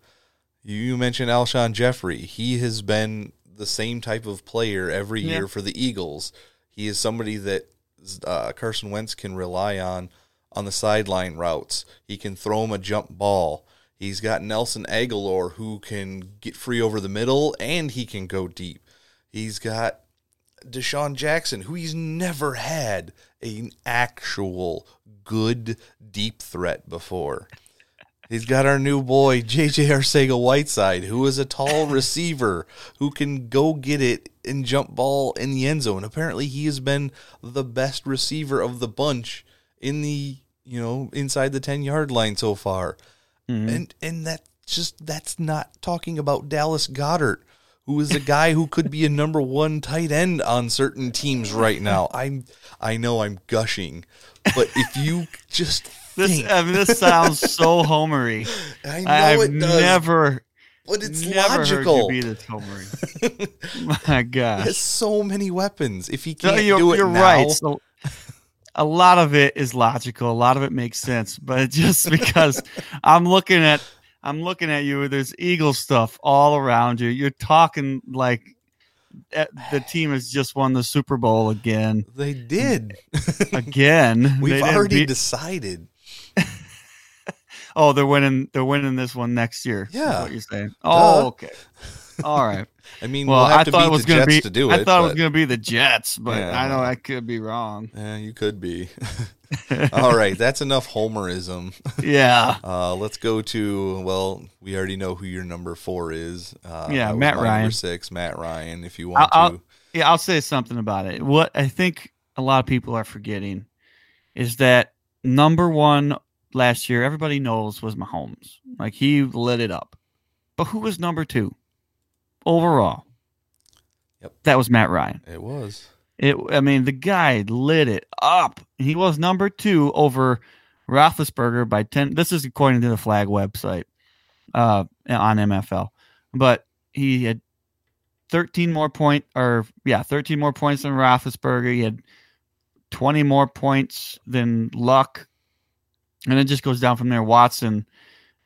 You mentioned Alshon Jeffrey. He has been the same type of player every yeah. year for the Eagles. He is somebody that uh, Carson Wentz can rely on on the sideline routes. He can throw him a jump ball. He's got Nelson Aguilar who can get free over the middle, and he can go deep. He's got Deshaun Jackson, who he's never had an actual good deep threat before. He's got our new boy, J J Arcega-Whiteside, who is a tall receiver who can go get it and jump ball in the end zone. Apparently, he has been the best receiver of the bunch in the, you know, inside the ten-yard line so far. Mm-hmm. And and that just that's not talking about Dallas Goedert, who is a guy who could be a number one tight end on certain teams right now. I'm I know I'm gushing, but if you just This, I mean, this sounds so homery. I know I've it does. Never, but it's never logical. Heard you be this homery. My gosh, there's so many weapons. If he can't no, you're, do it you're now, right. So a lot of it is logical. A lot of it makes sense. But just because I'm looking at, I'm looking at you. There's Eagle stuff all around you. You're talking like the team has just won the Super Bowl again. They did again. We've already beat- decided. Oh, they're winning. They're winning this one next year. Yeah, is what you're saying. Oh, Duh. Okay. All right. I mean, well, we'll have I to thought beat it was going to be. To do I it, thought but... it was going to be the Jets, but yeah. I know I could be wrong. Yeah, you could be. All right, that's enough homerism. Yeah. Uh, let's go to. Well, we already know who your number four is. Uh, yeah, Matt Ryan. Number six, Matt Ryan. If you want I'll, to. I'll, yeah, I'll say something about it. What I think a lot of people are forgetting is that number one. Last year, everybody knows was Mahomes. Like, he lit it up. But who was number two overall? Yep. That was Matt Ryan. It was. It, I mean, the guy lit it up. He was number two over Roethlisberger by ten. This is according to the Flag website uh, on M F L. But he had thirteen more point, or yeah, thirteen more points than Roethlisberger. He had twenty more points than Luck, and it just goes down from there. Watson,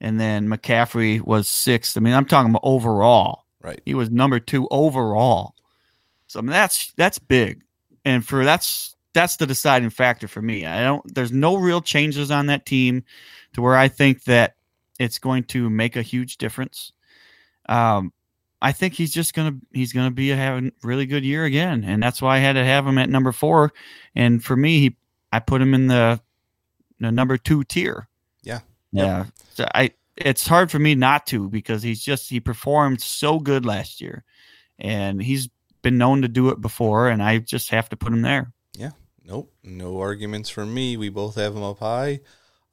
and then McCaffrey was sixth. I mean, I'm talking about overall. Right, he was number two overall. So I mean, that's that's big, and for that's that's the deciding factor for me. I don't. There's no real changes on that team to where I think that it's going to make a huge difference. Um, I think he's just gonna he's gonna be having a really good year again, and that's why I had to have him at number four. And for me, he, I put him in the, the number two tier. Yeah, yeah. Yep. So I it's hard for me not to, because he's just he performed so good last year, and he's been known to do it before, and I just have to put him there. Yeah, nope, no arguments for me. We both have him up high.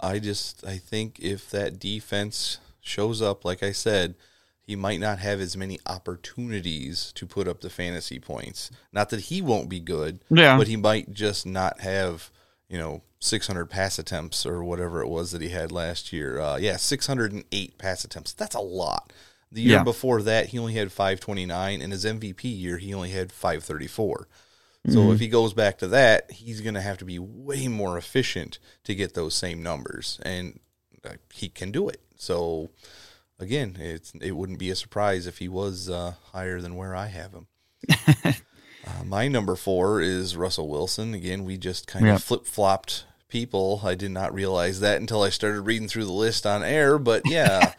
I just I think if that defense shows up, like I said, he might not have as many opportunities to put up the fantasy points. Not that he won't be good, yeah, but he might just not have, you know, six hundred pass attempts or whatever it was that he had last year. Uh, yeah, six hundred eight pass attempts. That's a lot. The year yeah. before that, he only had five twenty-nine, and his M V P year, he only had five thirty-four. Mm-hmm. So if he goes back to that, he's going to have to be way more efficient to get those same numbers, and uh, he can do it. So... Again, it's it wouldn't be a surprise if he was uh, higher than where I have him. uh, my number four is Russell Wilson. Again, we just kind yep. of flip-flopped people. I did not realize that until I started reading through the list on air. But, yeah,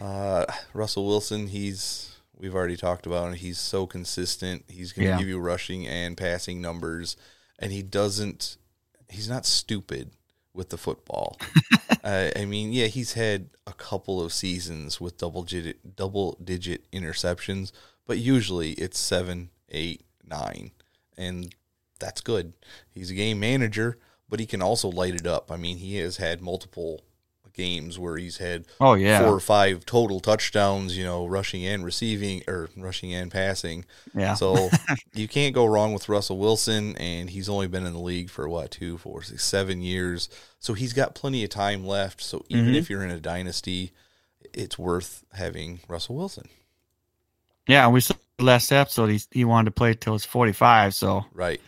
uh, Russell Wilson, he's we've already talked about him. He's so consistent. He's going to yeah. give you rushing and passing numbers. And he doesn't – he's not stupid with the football. uh, I mean, yeah, he's had a couple of seasons with double digit, double digit interceptions, but usually it's seven, eight, nine, and that's good. He's a game manager, but he can also light it up. I mean, he has had multiple games where he's had oh, yeah. four or five total touchdowns, you know, rushing and receiving or rushing and passing. Yeah. So you can't go wrong with Russell Wilson, and he's only been in the league for what, two, four, six, seven years. So he's got plenty of time left. So even mm-hmm. if you're in a dynasty, it's worth having Russell Wilson. Yeah. We saw the last episode, he, he wanted to play till he's forty-five. So, right.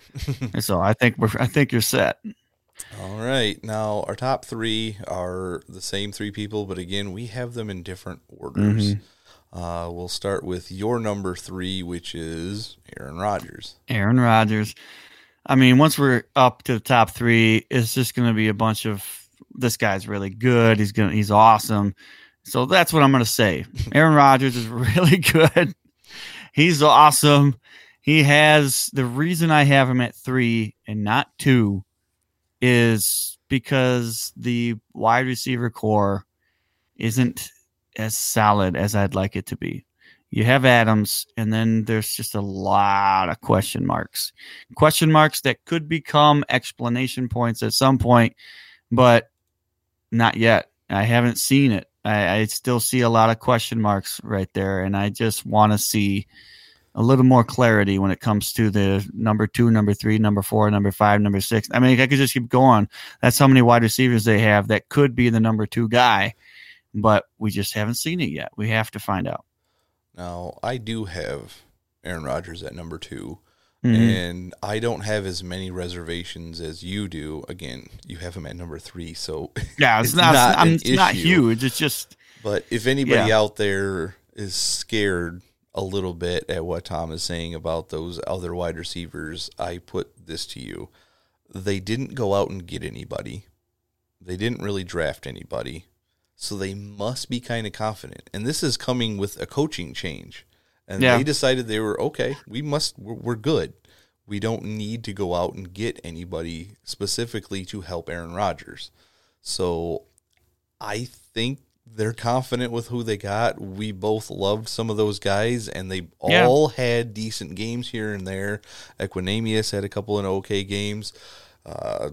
so I think we're, I think you're set. All right. Now, our top three are the same three people, but again, we have them in different orders. Mm-hmm. Uh, we'll start with your number three, which is Aaron Rodgers. Aaron Rodgers. I mean, once we're up to the top three, it's just going to be a bunch of, this guy's really good. He's going to, he's awesome. So that's what I'm going to say. Aaron Rodgers is really good. He's awesome. He has, the reason I have him at three and not two is because the wide receiver core isn't as solid as I'd like it to be. You have Adams, and then there's just a lot of question marks. Question marks that could become explanation points at some point, but not yet. I haven't seen it. I, I still see a lot of question marks right there, and I just want to see a little more clarity when it comes to the number two, number three, number four, number five, number six. I mean, I could just keep going. That's how many wide receivers they have that could be the number two guy, but we just haven't seen it yet. We have to find out. Now, I do have Aaron Rodgers at number two, mm-hmm. and I don't have as many reservations as you do. Again, you have him at number three, so yeah, it's, it's not, not, I'm, it's not huge. It's just. But if anybody yeah. out there is scared a little bit at what Tom is saying about those other wide receivers, I put this to you. They didn't go out and get anybody. They didn't really draft anybody. So they must be kind of confident. And this is coming with a coaching change. And yeah. they decided they were, okay, we must, we're, we're good. We don't need to go out and get anybody specifically to help Aaron Rodgers. So I think they're confident with who they got. We both loved some of those guys, and they all yeah. had decent games here and there. Equanimeous had a couple of okay games. Uh,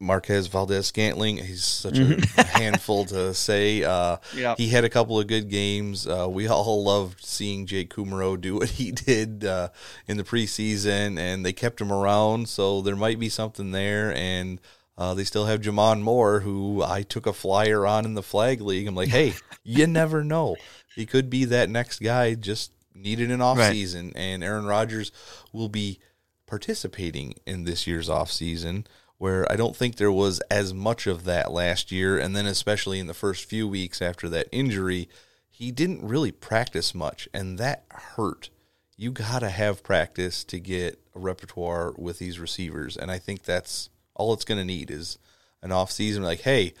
Marquez Valdez-Scantling. He's such mm-hmm. a handful to say. Uh, yeah. He had a couple of good games. Uh, we all loved seeing Jake Kumerow do what he did uh, in the preseason, and they kept him around, so there might be something there. And uh, they still have Jamon Moore, who I took a flyer on in the flag league. I'm like, hey, you never know. He could be that next guy, just needed an offseason. Right. And Aaron Rodgers will be participating in this year's offseason, where I don't think there was as much of that last year, and then especially in the first few weeks after that injury, he didn't really practice much, and that hurt. You got to have practice to get a repertoire with these receivers, and I think that's all it's going to need is an offseason like, hey,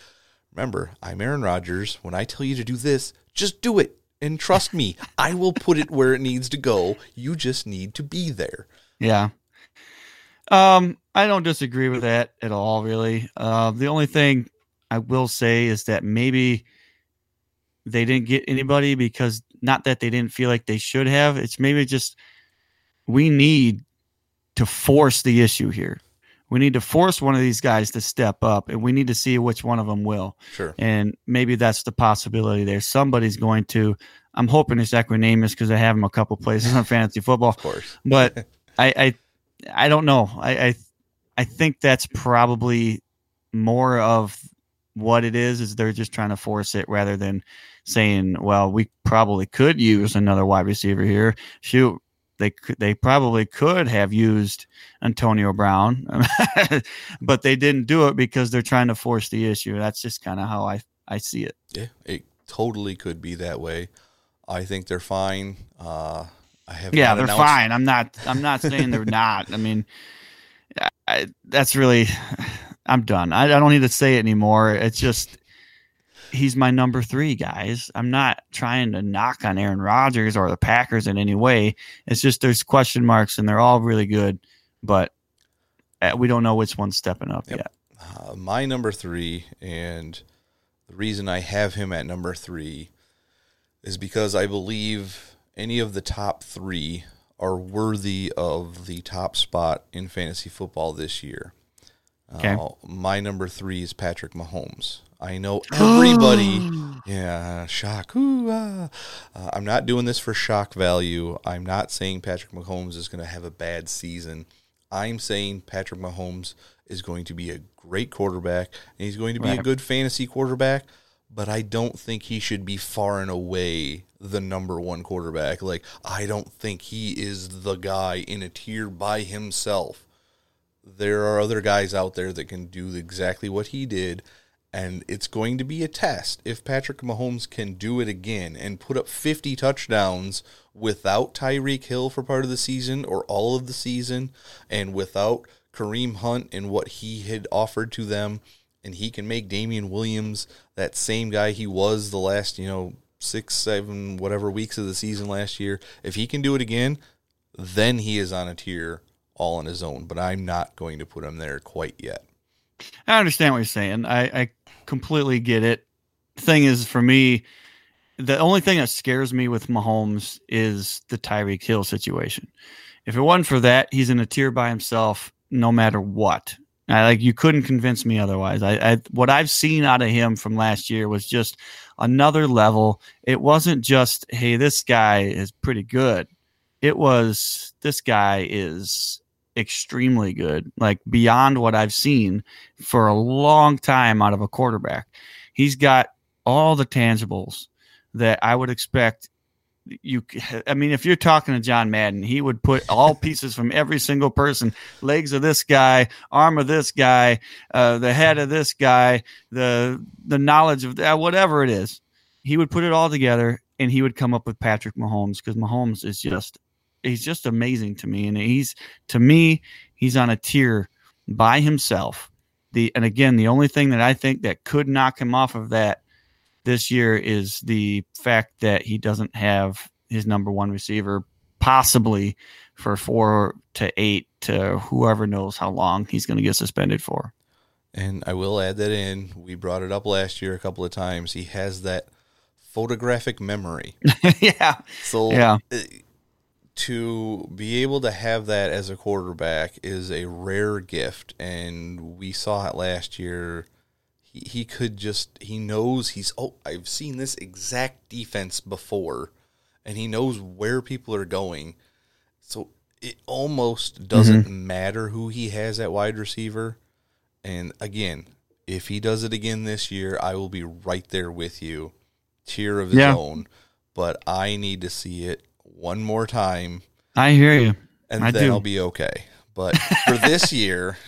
remember, I'm Aaron Rodgers. When I tell you to do this, just do it, and trust me, I will put it where it needs to go. You just need to be there. Yeah. Um, I don't disagree with that at all, really. Uh, the only thing I will say is that maybe they didn't get anybody because not that they didn't feel like they should have. It's maybe just we need to force the issue here. We need to force one of these guys to step up, and we need to see which one of them will. Sure. And maybe that's the possibility there. Somebody's going to. I'm hoping it's Equanimeous because I have him a couple places on fantasy football. Of course. But I. I I don't know. I, I I think that's probably more of what it is, is they're just trying to force it rather than saying, well, we probably could use another wide receiver here. Shoot, they they probably could have used Antonio Brown, but they didn't do it because they're trying to force the issue. That's just kind of how I, I see it. Yeah, it totally could be that way. I think they're fine. Uh I have yeah, they're announced. Fine. I'm not. I'm not saying they're not. I mean, I, that's really. I'm done. I, I don't need to say it anymore. It's just he's my number three, guys. I'm not trying to knock on Aaron Rodgers or the Packers in any way. It's just there's question marks, and they're all really good, but we don't know which one's stepping up yep. yet. Uh, my number three, and the reason I have him at number three is because I believe any of the top three are worthy of the top spot in fantasy football this year. Okay. Uh, my number three is Patrick Mahomes. I know everybody. yeah, shock. Ooh, ah. uh, I'm not doing this for shock value. I'm not saying Patrick Mahomes is going to have a bad season. I'm saying Patrick Mahomes is going to be a great quarterback, and he's going to be right. a good fantasy quarterback. But I don't think he should be far and away the number one quarterback. Like, I don't think he is the guy in a tier by himself. There are other guys out there that can do exactly what he did, and it's going to be a test. If Patrick Mahomes can do it again and put up fifty touchdowns without Tyreek Hill for part of the season or all of the season and without Kareem Hunt and what he had offered to them, and he can make Damian Williams that same guy he was the last, you know, six, seven, whatever weeks of the season last year. If he can do it again, then he is on a tier all on his own. But I'm not going to put him there quite yet. I understand what you're saying. I, I completely get it. Thing is, for me, the only thing that scares me with Mahomes is the Tyreek Hill situation. If it wasn't for that, he's in a tier by himself no matter what. I, like you couldn't convince me otherwise. I, I what I've seen out of him from last year was just another level. It wasn't just, hey, this guy is pretty good. It was, this guy is extremely good, like beyond what I've seen for a long time out of a quarterback. He's got all the tangibles that I would expect. You, I mean, if you're talking to John Madden, he would put all pieces from every single person, legs of this guy, arm of this guy, uh, the head of this guy, the the knowledge of that, whatever it is. He would put it all together, and he would come up with Patrick Mahomes because Mahomes is just, he's just amazing to me. And he's, to me, he's on a tier by himself. The And again, the only thing that I think that could knock him off of that this year is the fact that he doesn't have his number one receiver possibly for four to eight to whoever knows how long he's going to get suspended for. And I will add that in. We brought it up last year a couple of times. He has that photographic memory. yeah. So yeah. to be able to have that as a quarterback is a rare gift, and we saw it last year. He he could just he knows he's oh I've seen this exact defense before, and he knows where people are going, so it almost doesn't mm-hmm. matter who he has at wide receiver. And again, if he does it again this year, I will be right there with you, tier of his yeah. own. But I need to see it one more time. I hear you. And I then do. I'll be okay. But for this year,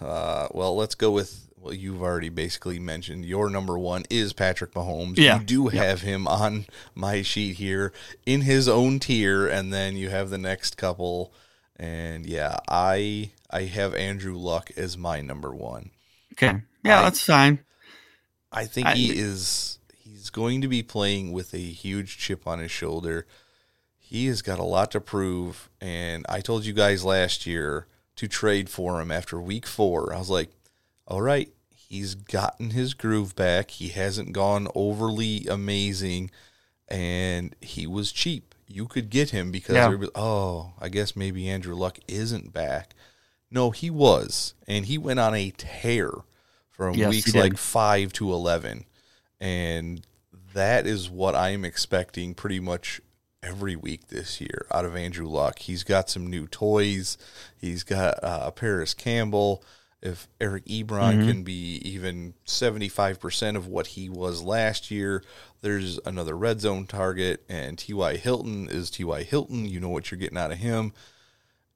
uh, well, let's go with, well, you've already basically mentioned your number one is Patrick Mahomes. Yeah. You do have yep. him on my sheet here in his own tier, and then you have the next couple. And, yeah, I I have Andrew Luck as my number one. Okay. Yeah, I, that's fine. I think I, he is... He's going to be playing with a huge chip on his shoulder. He has got a lot to prove, and I told you guys last year to trade for him after week four. I was like, all right, he's gotten his groove back. He hasn't gone overly amazing, and he was cheap. You could get him because, yeah. was, oh, I guess maybe Andrew Luck isn't back. No, he was, and he went on a tear from yes, weeks like five to eleven. And that is what I'm expecting pretty much every week this year out of Andrew Luck. He's got some new toys. He's got uh, Paris Campbell. If Eric Ebron mm-hmm. can be even seventy-five percent of what he was last year, there's another red zone target. And T Y. Hilton is T Y. Hilton. You know what you're getting out of him.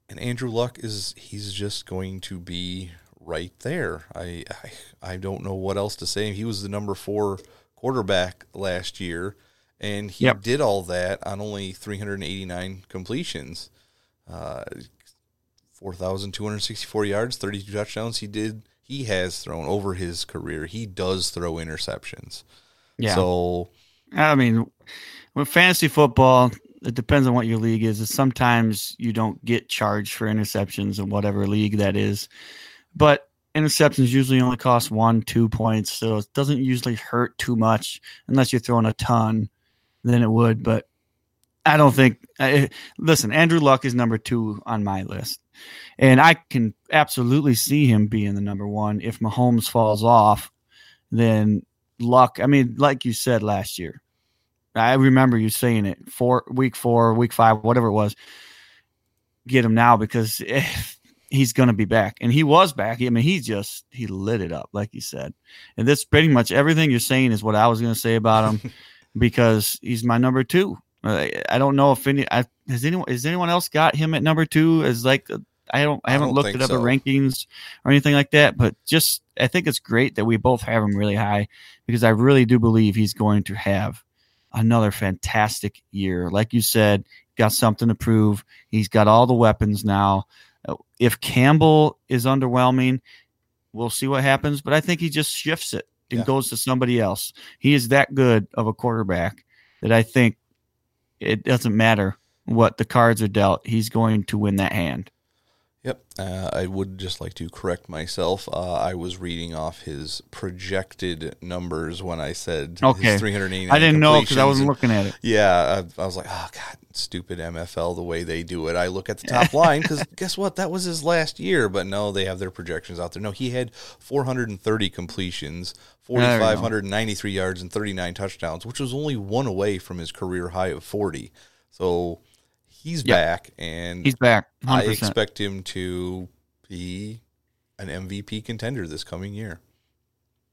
And Andrew Luck is he's just going to be right there. I, I I don't know what else to say. He was the number four quarterback last year, and he yep. did all that on only three hundred eighty-nine completions, uh, four thousand two hundred sixty-four yards, thirty-two touchdowns. He did. He has thrown over his career. He does throw interceptions. Yeah. So, I mean, with fantasy football, it depends on what your league is. Sometimes you don't get charged for interceptions in whatever league that is. But interceptions usually only cost one, two points, so it doesn't usually hurt too much unless you're throwing a ton, then it would. But I don't think – listen, Andrew Luck is number two on my list, and I can absolutely see him being the number one. If Mahomes falls off, then Luck – I mean, like you said last year, I remember you saying it, four, week four, week five, whatever it was, get him now because if – he's going to be back. And he was back. I mean, he just, he lit it up, like you said. And that's pretty much everything you're saying is what I was going to say about him because he's my number two. I, I don't know if any, I, has anyone, has anyone else got him at number two as like, I don't, I haven't I don't looked at other so. rankings or anything like that, but just, I think it's great that we both have him really high because I really do believe he's going to have another fantastic year. Like you said, got something to prove. He's got all the weapons now. If Campbell is underwhelming, we'll see what happens. But I think he just shifts it and yeah. goes to somebody else. He is that good of a quarterback that I think it doesn't matter what the cards are dealt. He's going to win that hand. Yep. Uh, I would just like to correct myself. Uh, I was reading off his projected numbers when I said okay. his three hundred eighty. I didn't know because I wasn't looking at it. Yeah. I, I was like, oh, God, stupid M F L, the way they do it. I look at the top line because guess what? That was his last year. But no, they have their projections out there. No, he had four hundred thirty completions, four thousand five hundred ninety-three yards, and thirty-nine touchdowns, which was only one away from his career high of forty. So. He's yep. back, and he's back. one hundred percent. I expect him to be an M V P contender this coming year.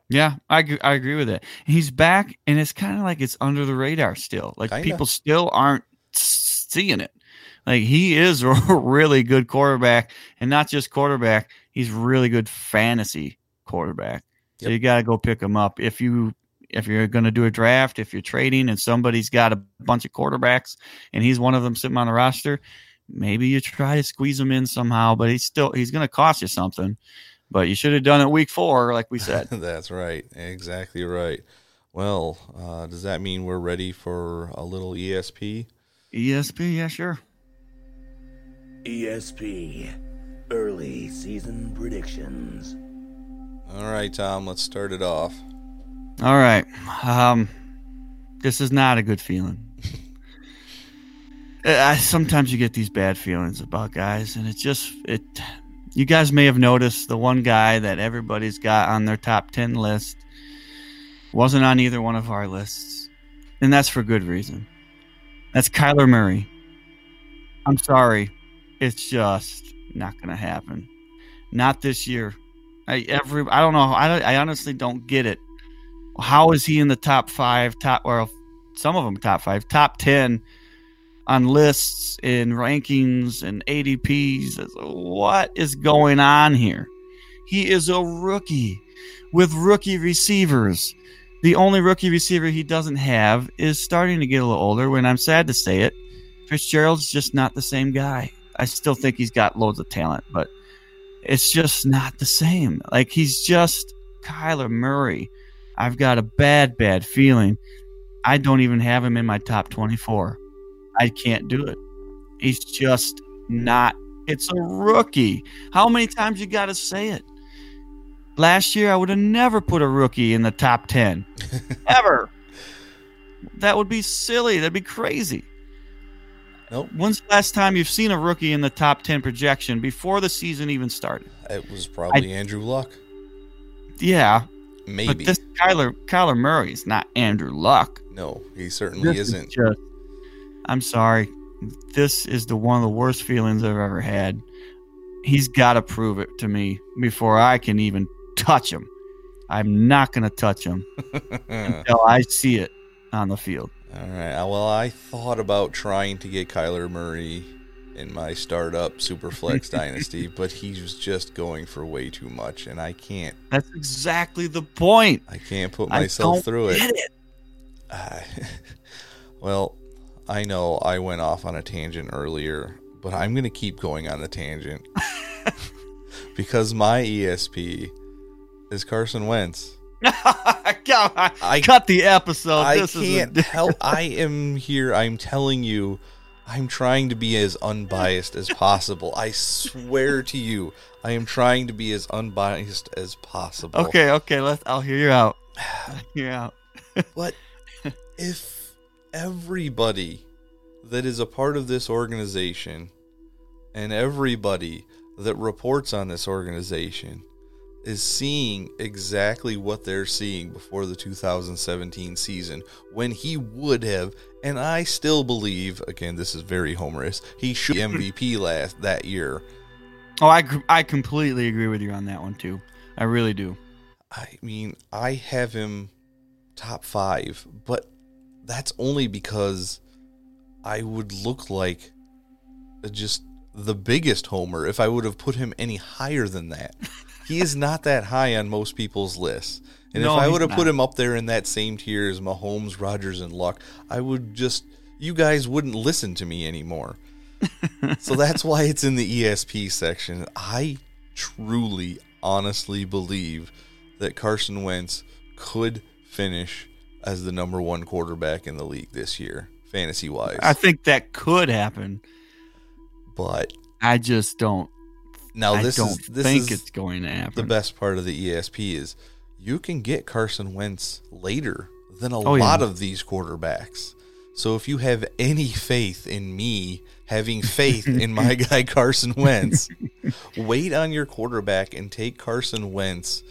Yeah, I, I agree with that. He's back, and it's kind of like it's under the radar still. Like Kinda. People still aren't seeing it. Like he is a really good quarterback, and not just quarterback. He's really good fantasy quarterback. So yep. you got to go pick him up if you. If you're going to do a draft, if you're trading and somebody's got a bunch of quarterbacks and he's one of them sitting on the roster, maybe you try to squeeze him in somehow, but he's still, he's going to cost you something, but you should have done it week four, like we said. That's right. Exactly right. Well, uh, does that mean we're ready for a little E S P? E S P, yeah, sure. E S P, early season predictions. All right, Tom, let's start it off. All right. Um, this is not a good feeling. I, sometimes you get these bad feelings about guys, and it just it. You guys may have noticed the one guy that everybody's got on their top ten list wasn't on either one of our lists, and that's for good reason. That's Kyler Murray. I'm sorry. It's just not going to happen. Not this year. I every I don't know. I, I honestly don't get it. How is he in the top five, top or some of them top five, top ten on lists and rankings and A D Ps? What is going on here? He is a rookie with rookie receivers. The only rookie receiver he doesn't have is starting to get a little older, when I'm sad to say it, Fitzgerald's just not the same guy. I still think he's got loads of talent, but it's just not the same. Like, he's just Kyler Murray. I've got a bad, bad feeling. I don't even have him in my top twenty-four. I can't do it. He's just not. It's a rookie. How many times you got to say it? Last year, I would have never put a rookie in the top ten. Ever. That would be silly. That'd be crazy. Nope. When's the last time you've seen a rookie in the top ten projection before the season even started? It was probably I, Andrew Luck. Yeah. Maybe. But this Kyler, Kyler Murray is not Andrew Luck. No, he certainly this isn't. Is just, I'm sorry. This is the one of the worst feelings I've ever had. He's got to prove it to me before I can even touch him. I'm not going to touch him until I see it on the field. All right. Well, I thought about trying to get Kyler Murray in my startup Superflex dynasty, but he was just going for way too much, and I can't. That's exactly the point. I can't put myself I don't through get it. it. Uh, well, I know I went off on a tangent earlier, but I'm going to keep going on a tangent because my E S P is Carson Wentz. God, I cut the episode. I this can't is help. I am here. I'm telling you, I'm trying to be as unbiased as possible. I swear to you, I am trying to be as unbiased as possible. Okay, okay. Let's. I'll hear you out. I'll hear you out. But if everybody that is a part of this organization and everybody that reports on this organization is seeing exactly what they're seeing before the two thousand seventeen season, when he would have, and I still believe, again, this is very Homerist, he should be M V P last that year. Oh, I, I completely agree with you on that one too. I really do. I mean, I have him top five, but that's only because I would look like just the biggest homer if I would have put him any higher than that. He is not that high on most people's lists. And no, if I would have not. put him up there in that same tier as Mahomes, Rodgers, and Luck, I would just, you guys wouldn't listen to me anymore. So that's why it's in the E S P section. I truly, honestly believe that Carson Wentz could finish as the number one quarterback in the league this year, fantasy-wise. I think that could happen. But I just don't. Now this I don't is, this think is it's going to happen. The best part of the E S P is you can get Carson Wentz later than a oh, lot yeah. of these quarterbacks. So if you have any faith in me having faith in my guy Carson Wentz, wait on your quarterback and take Carson Wentz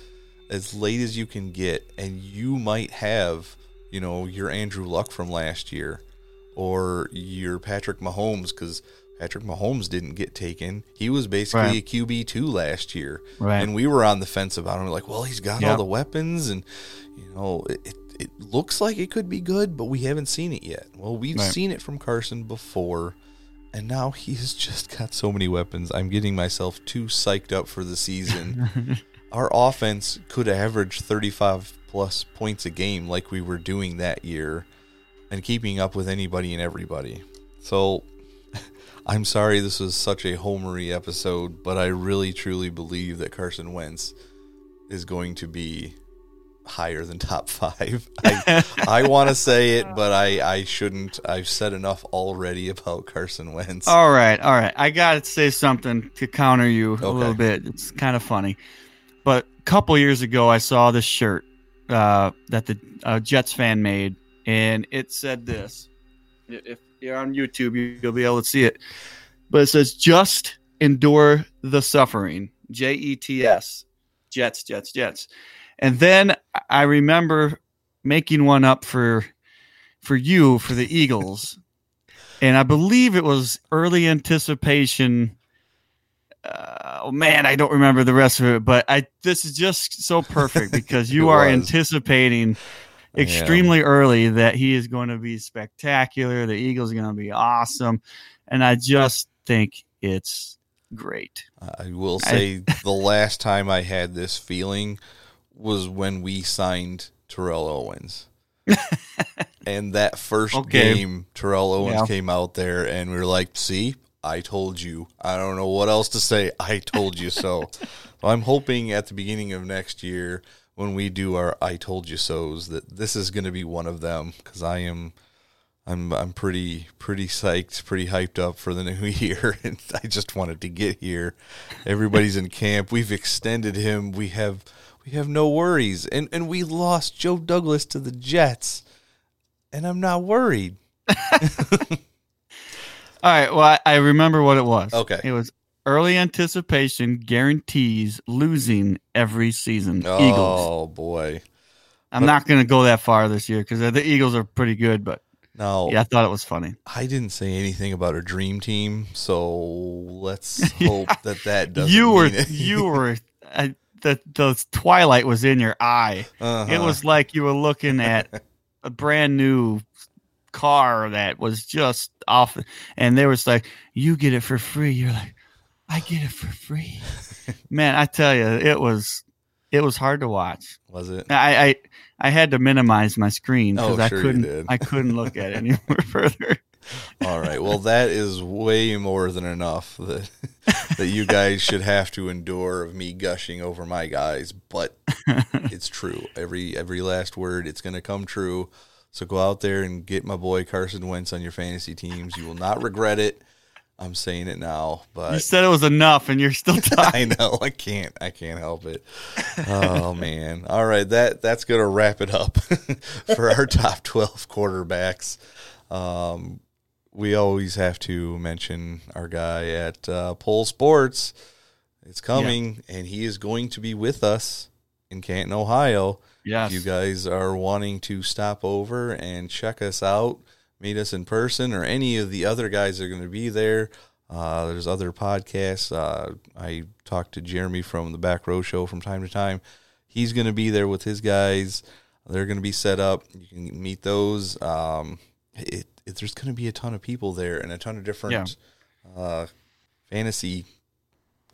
as late as you can get, and you might have, you know, your Andrew Luck from last year or your Patrick Mahomes, because Patrick Mahomes didn't get taken. He was basically right. a Q B two last year. Right. And we were on the fence about him. We're like, well, he's got yep. all the weapons. And, you know, it, it, it looks like it could be good, but we haven't seen it yet. Well, we've right. seen it from Carson before. And now he has just got so many weapons. I'm getting myself too psyched up for the season. Our offense could average thirty-five plus points a game like we were doing that year and keeping up with anybody and everybody. So I'm sorry this was such a Homery episode, but I really truly believe that Carson Wentz is going to be higher than top five. I, I want to say it, but I, I shouldn't. I've said enough already about Carson Wentz. All right, all right. I got to say something to counter you okay. a little bit. It's kind of funny. But a couple years ago, I saw this shirt uh, that the uh, Jets fan made, and it said this. If You're on YouTube. You'll be able to see it. But it says, just endure the suffering. J E T S. Jets, Jets, Jets. And then I remember making one up for for you, for the Eagles. And I believe it was early anticipation. Uh, oh, man, I don't remember the rest of it. But I this is just so perfect because you are was. anticipating extremely yeah. early that he is going to be spectacular. The Eagles are going to be awesome. And I just think it's great. I will say I, the last time I had this feeling was when we signed Terrell Owens. And that first okay. game, Terrell Owens yeah. came out there, and we were like, see, I told you. I don't know what else to say. I told you so. So I'm hoping at the beginning of next year when we do our I told you so's that this is going to be one of them, because I am I'm I'm pretty pretty psyched, pretty hyped up for the new year, and I just wanted to get here. Everybody's in camp. We've extended him. We have we have no worries. And and we lost Joe Douglas to the Jets. And I'm not worried. All right, well, I, I remember what it was. Okay. It was early anticipation guarantees losing every season. Oh, Eagles. Oh boy. I'm but, not going to go that far this year cuz the Eagles are pretty good, but no. Yeah, I thought it was funny. I didn't say anything about a dream team, so let's hope yeah. that that doesn't You were mean you were I, the the twilight was in your eye. Uh-huh. It was like you were looking at a brand new car that was just off, and they were like, "You get it for free." You're like, "I get it for free." Man, I tell you, it was it was hard to watch. Was it? I I, I had to minimize my screen because oh, sure I couldn't you did. I couldn't look at it anymore further. All right, well, that is way more than enough that that you guys should have to endure of me gushing over my guys, but it's true. Every every last word, it's going to come true. So go out there and get my boy Carson Wentz on your fantasy teams. You will not regret it. I'm saying it now, but you said it was enough, and you're still talking. I know. I can't. I can't help it. Oh man! All right, that that's going to wrap it up for our top twelve quarterbacks. Um. We always have to mention our guy at uh, Pole Sports. It's coming, yeah. and he is going to be with us in Canton, Ohio. Yes. If you guys are wanting to stop over and check us out, meet us in person, or any of the other guys that are going to be there. Uh, there's other podcasts. Uh, I talked to Jeremy from the Back Row Show from time to time. He's going to be there with his guys. They're going to be set up. You can meet those. Um, it There's going to be a ton of people there and a ton of different yeah. uh, fantasy,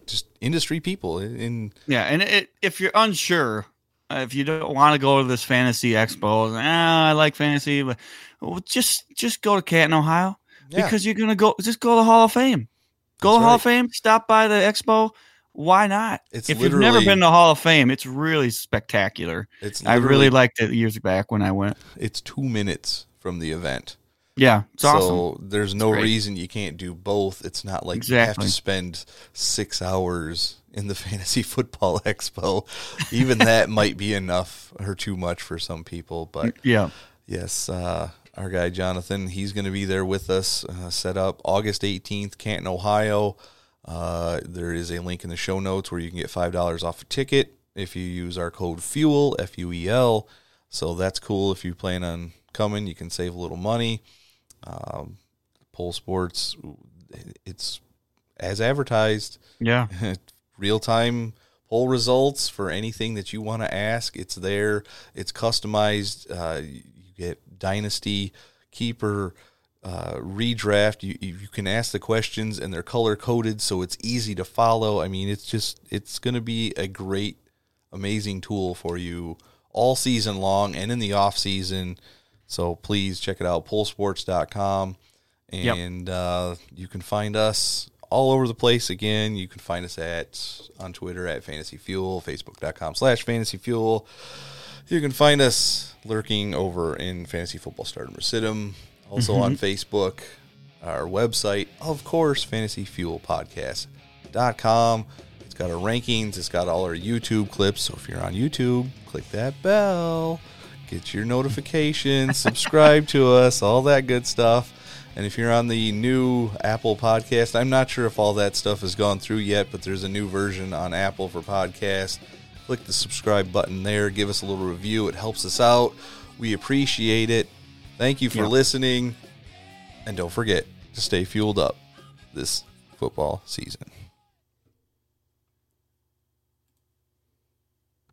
just industry people. In yeah, and it, if you're unsure, if you don't want to go to this fantasy expo, oh, I like fantasy, but well, just just go to Canton, Ohio, yeah. because you're going to go. Just go to the Hall of Fame. Go That's to the right. Hall of Fame. Stop by the expo. Why not? It's if you've never been to Hall of Fame, it's really spectacular. It's I really liked it years back when I went. It's two minutes from the event. Yeah, it's so awesome. There's no reason you can't do both. It's not like exactly. you have to spend six hours in the Fantasy Football Expo. Even that might be enough or too much for some people. But yeah, yes, uh, our guy Jonathan, he's going to be there with us. Uh, set up August eighteenth, Canton, Ohio. Uh, there is a link in the show notes where you can get five dollars off a ticket if you use our code FUEL, F U E L. So that's cool. If you plan on coming, you can save a little money. Um, Pole Sports, it's as advertised. Yeah. Real-time poll results for anything that you want to ask. It's there. It's customized. Uh, you get Dynasty, Keeper, uh, Redraft. You, you can ask the questions, and they're color-coded, so it's easy to follow. I mean, it's just it's going to be a great, amazing tool for you all season long and in the off-season. So please check it out, pole sports dot com, and yep. uh, you can find us all over the place. Again, you can find us at on Twitter at Fantasy Fuel, facebook dot com slash fantasy fuel. You can find us lurking over in Fantasy Football Stardom Recidum, also mm-hmm. on Facebook, our website, of course, fantasy fuel podcast dot com. It's got our rankings. It's got all our YouTube clips. So if you're on YouTube, click that bell. Get your notifications, subscribe to us, all that good stuff. And if you're on the new Apple podcast, I'm not sure if all that stuff has gone through yet, but there's a new version on Apple for podcasts. Click the subscribe button there. Give us a little review. It helps us out. We appreciate it. Thank you for yeah. listening. And don't forget to stay fueled up this football season.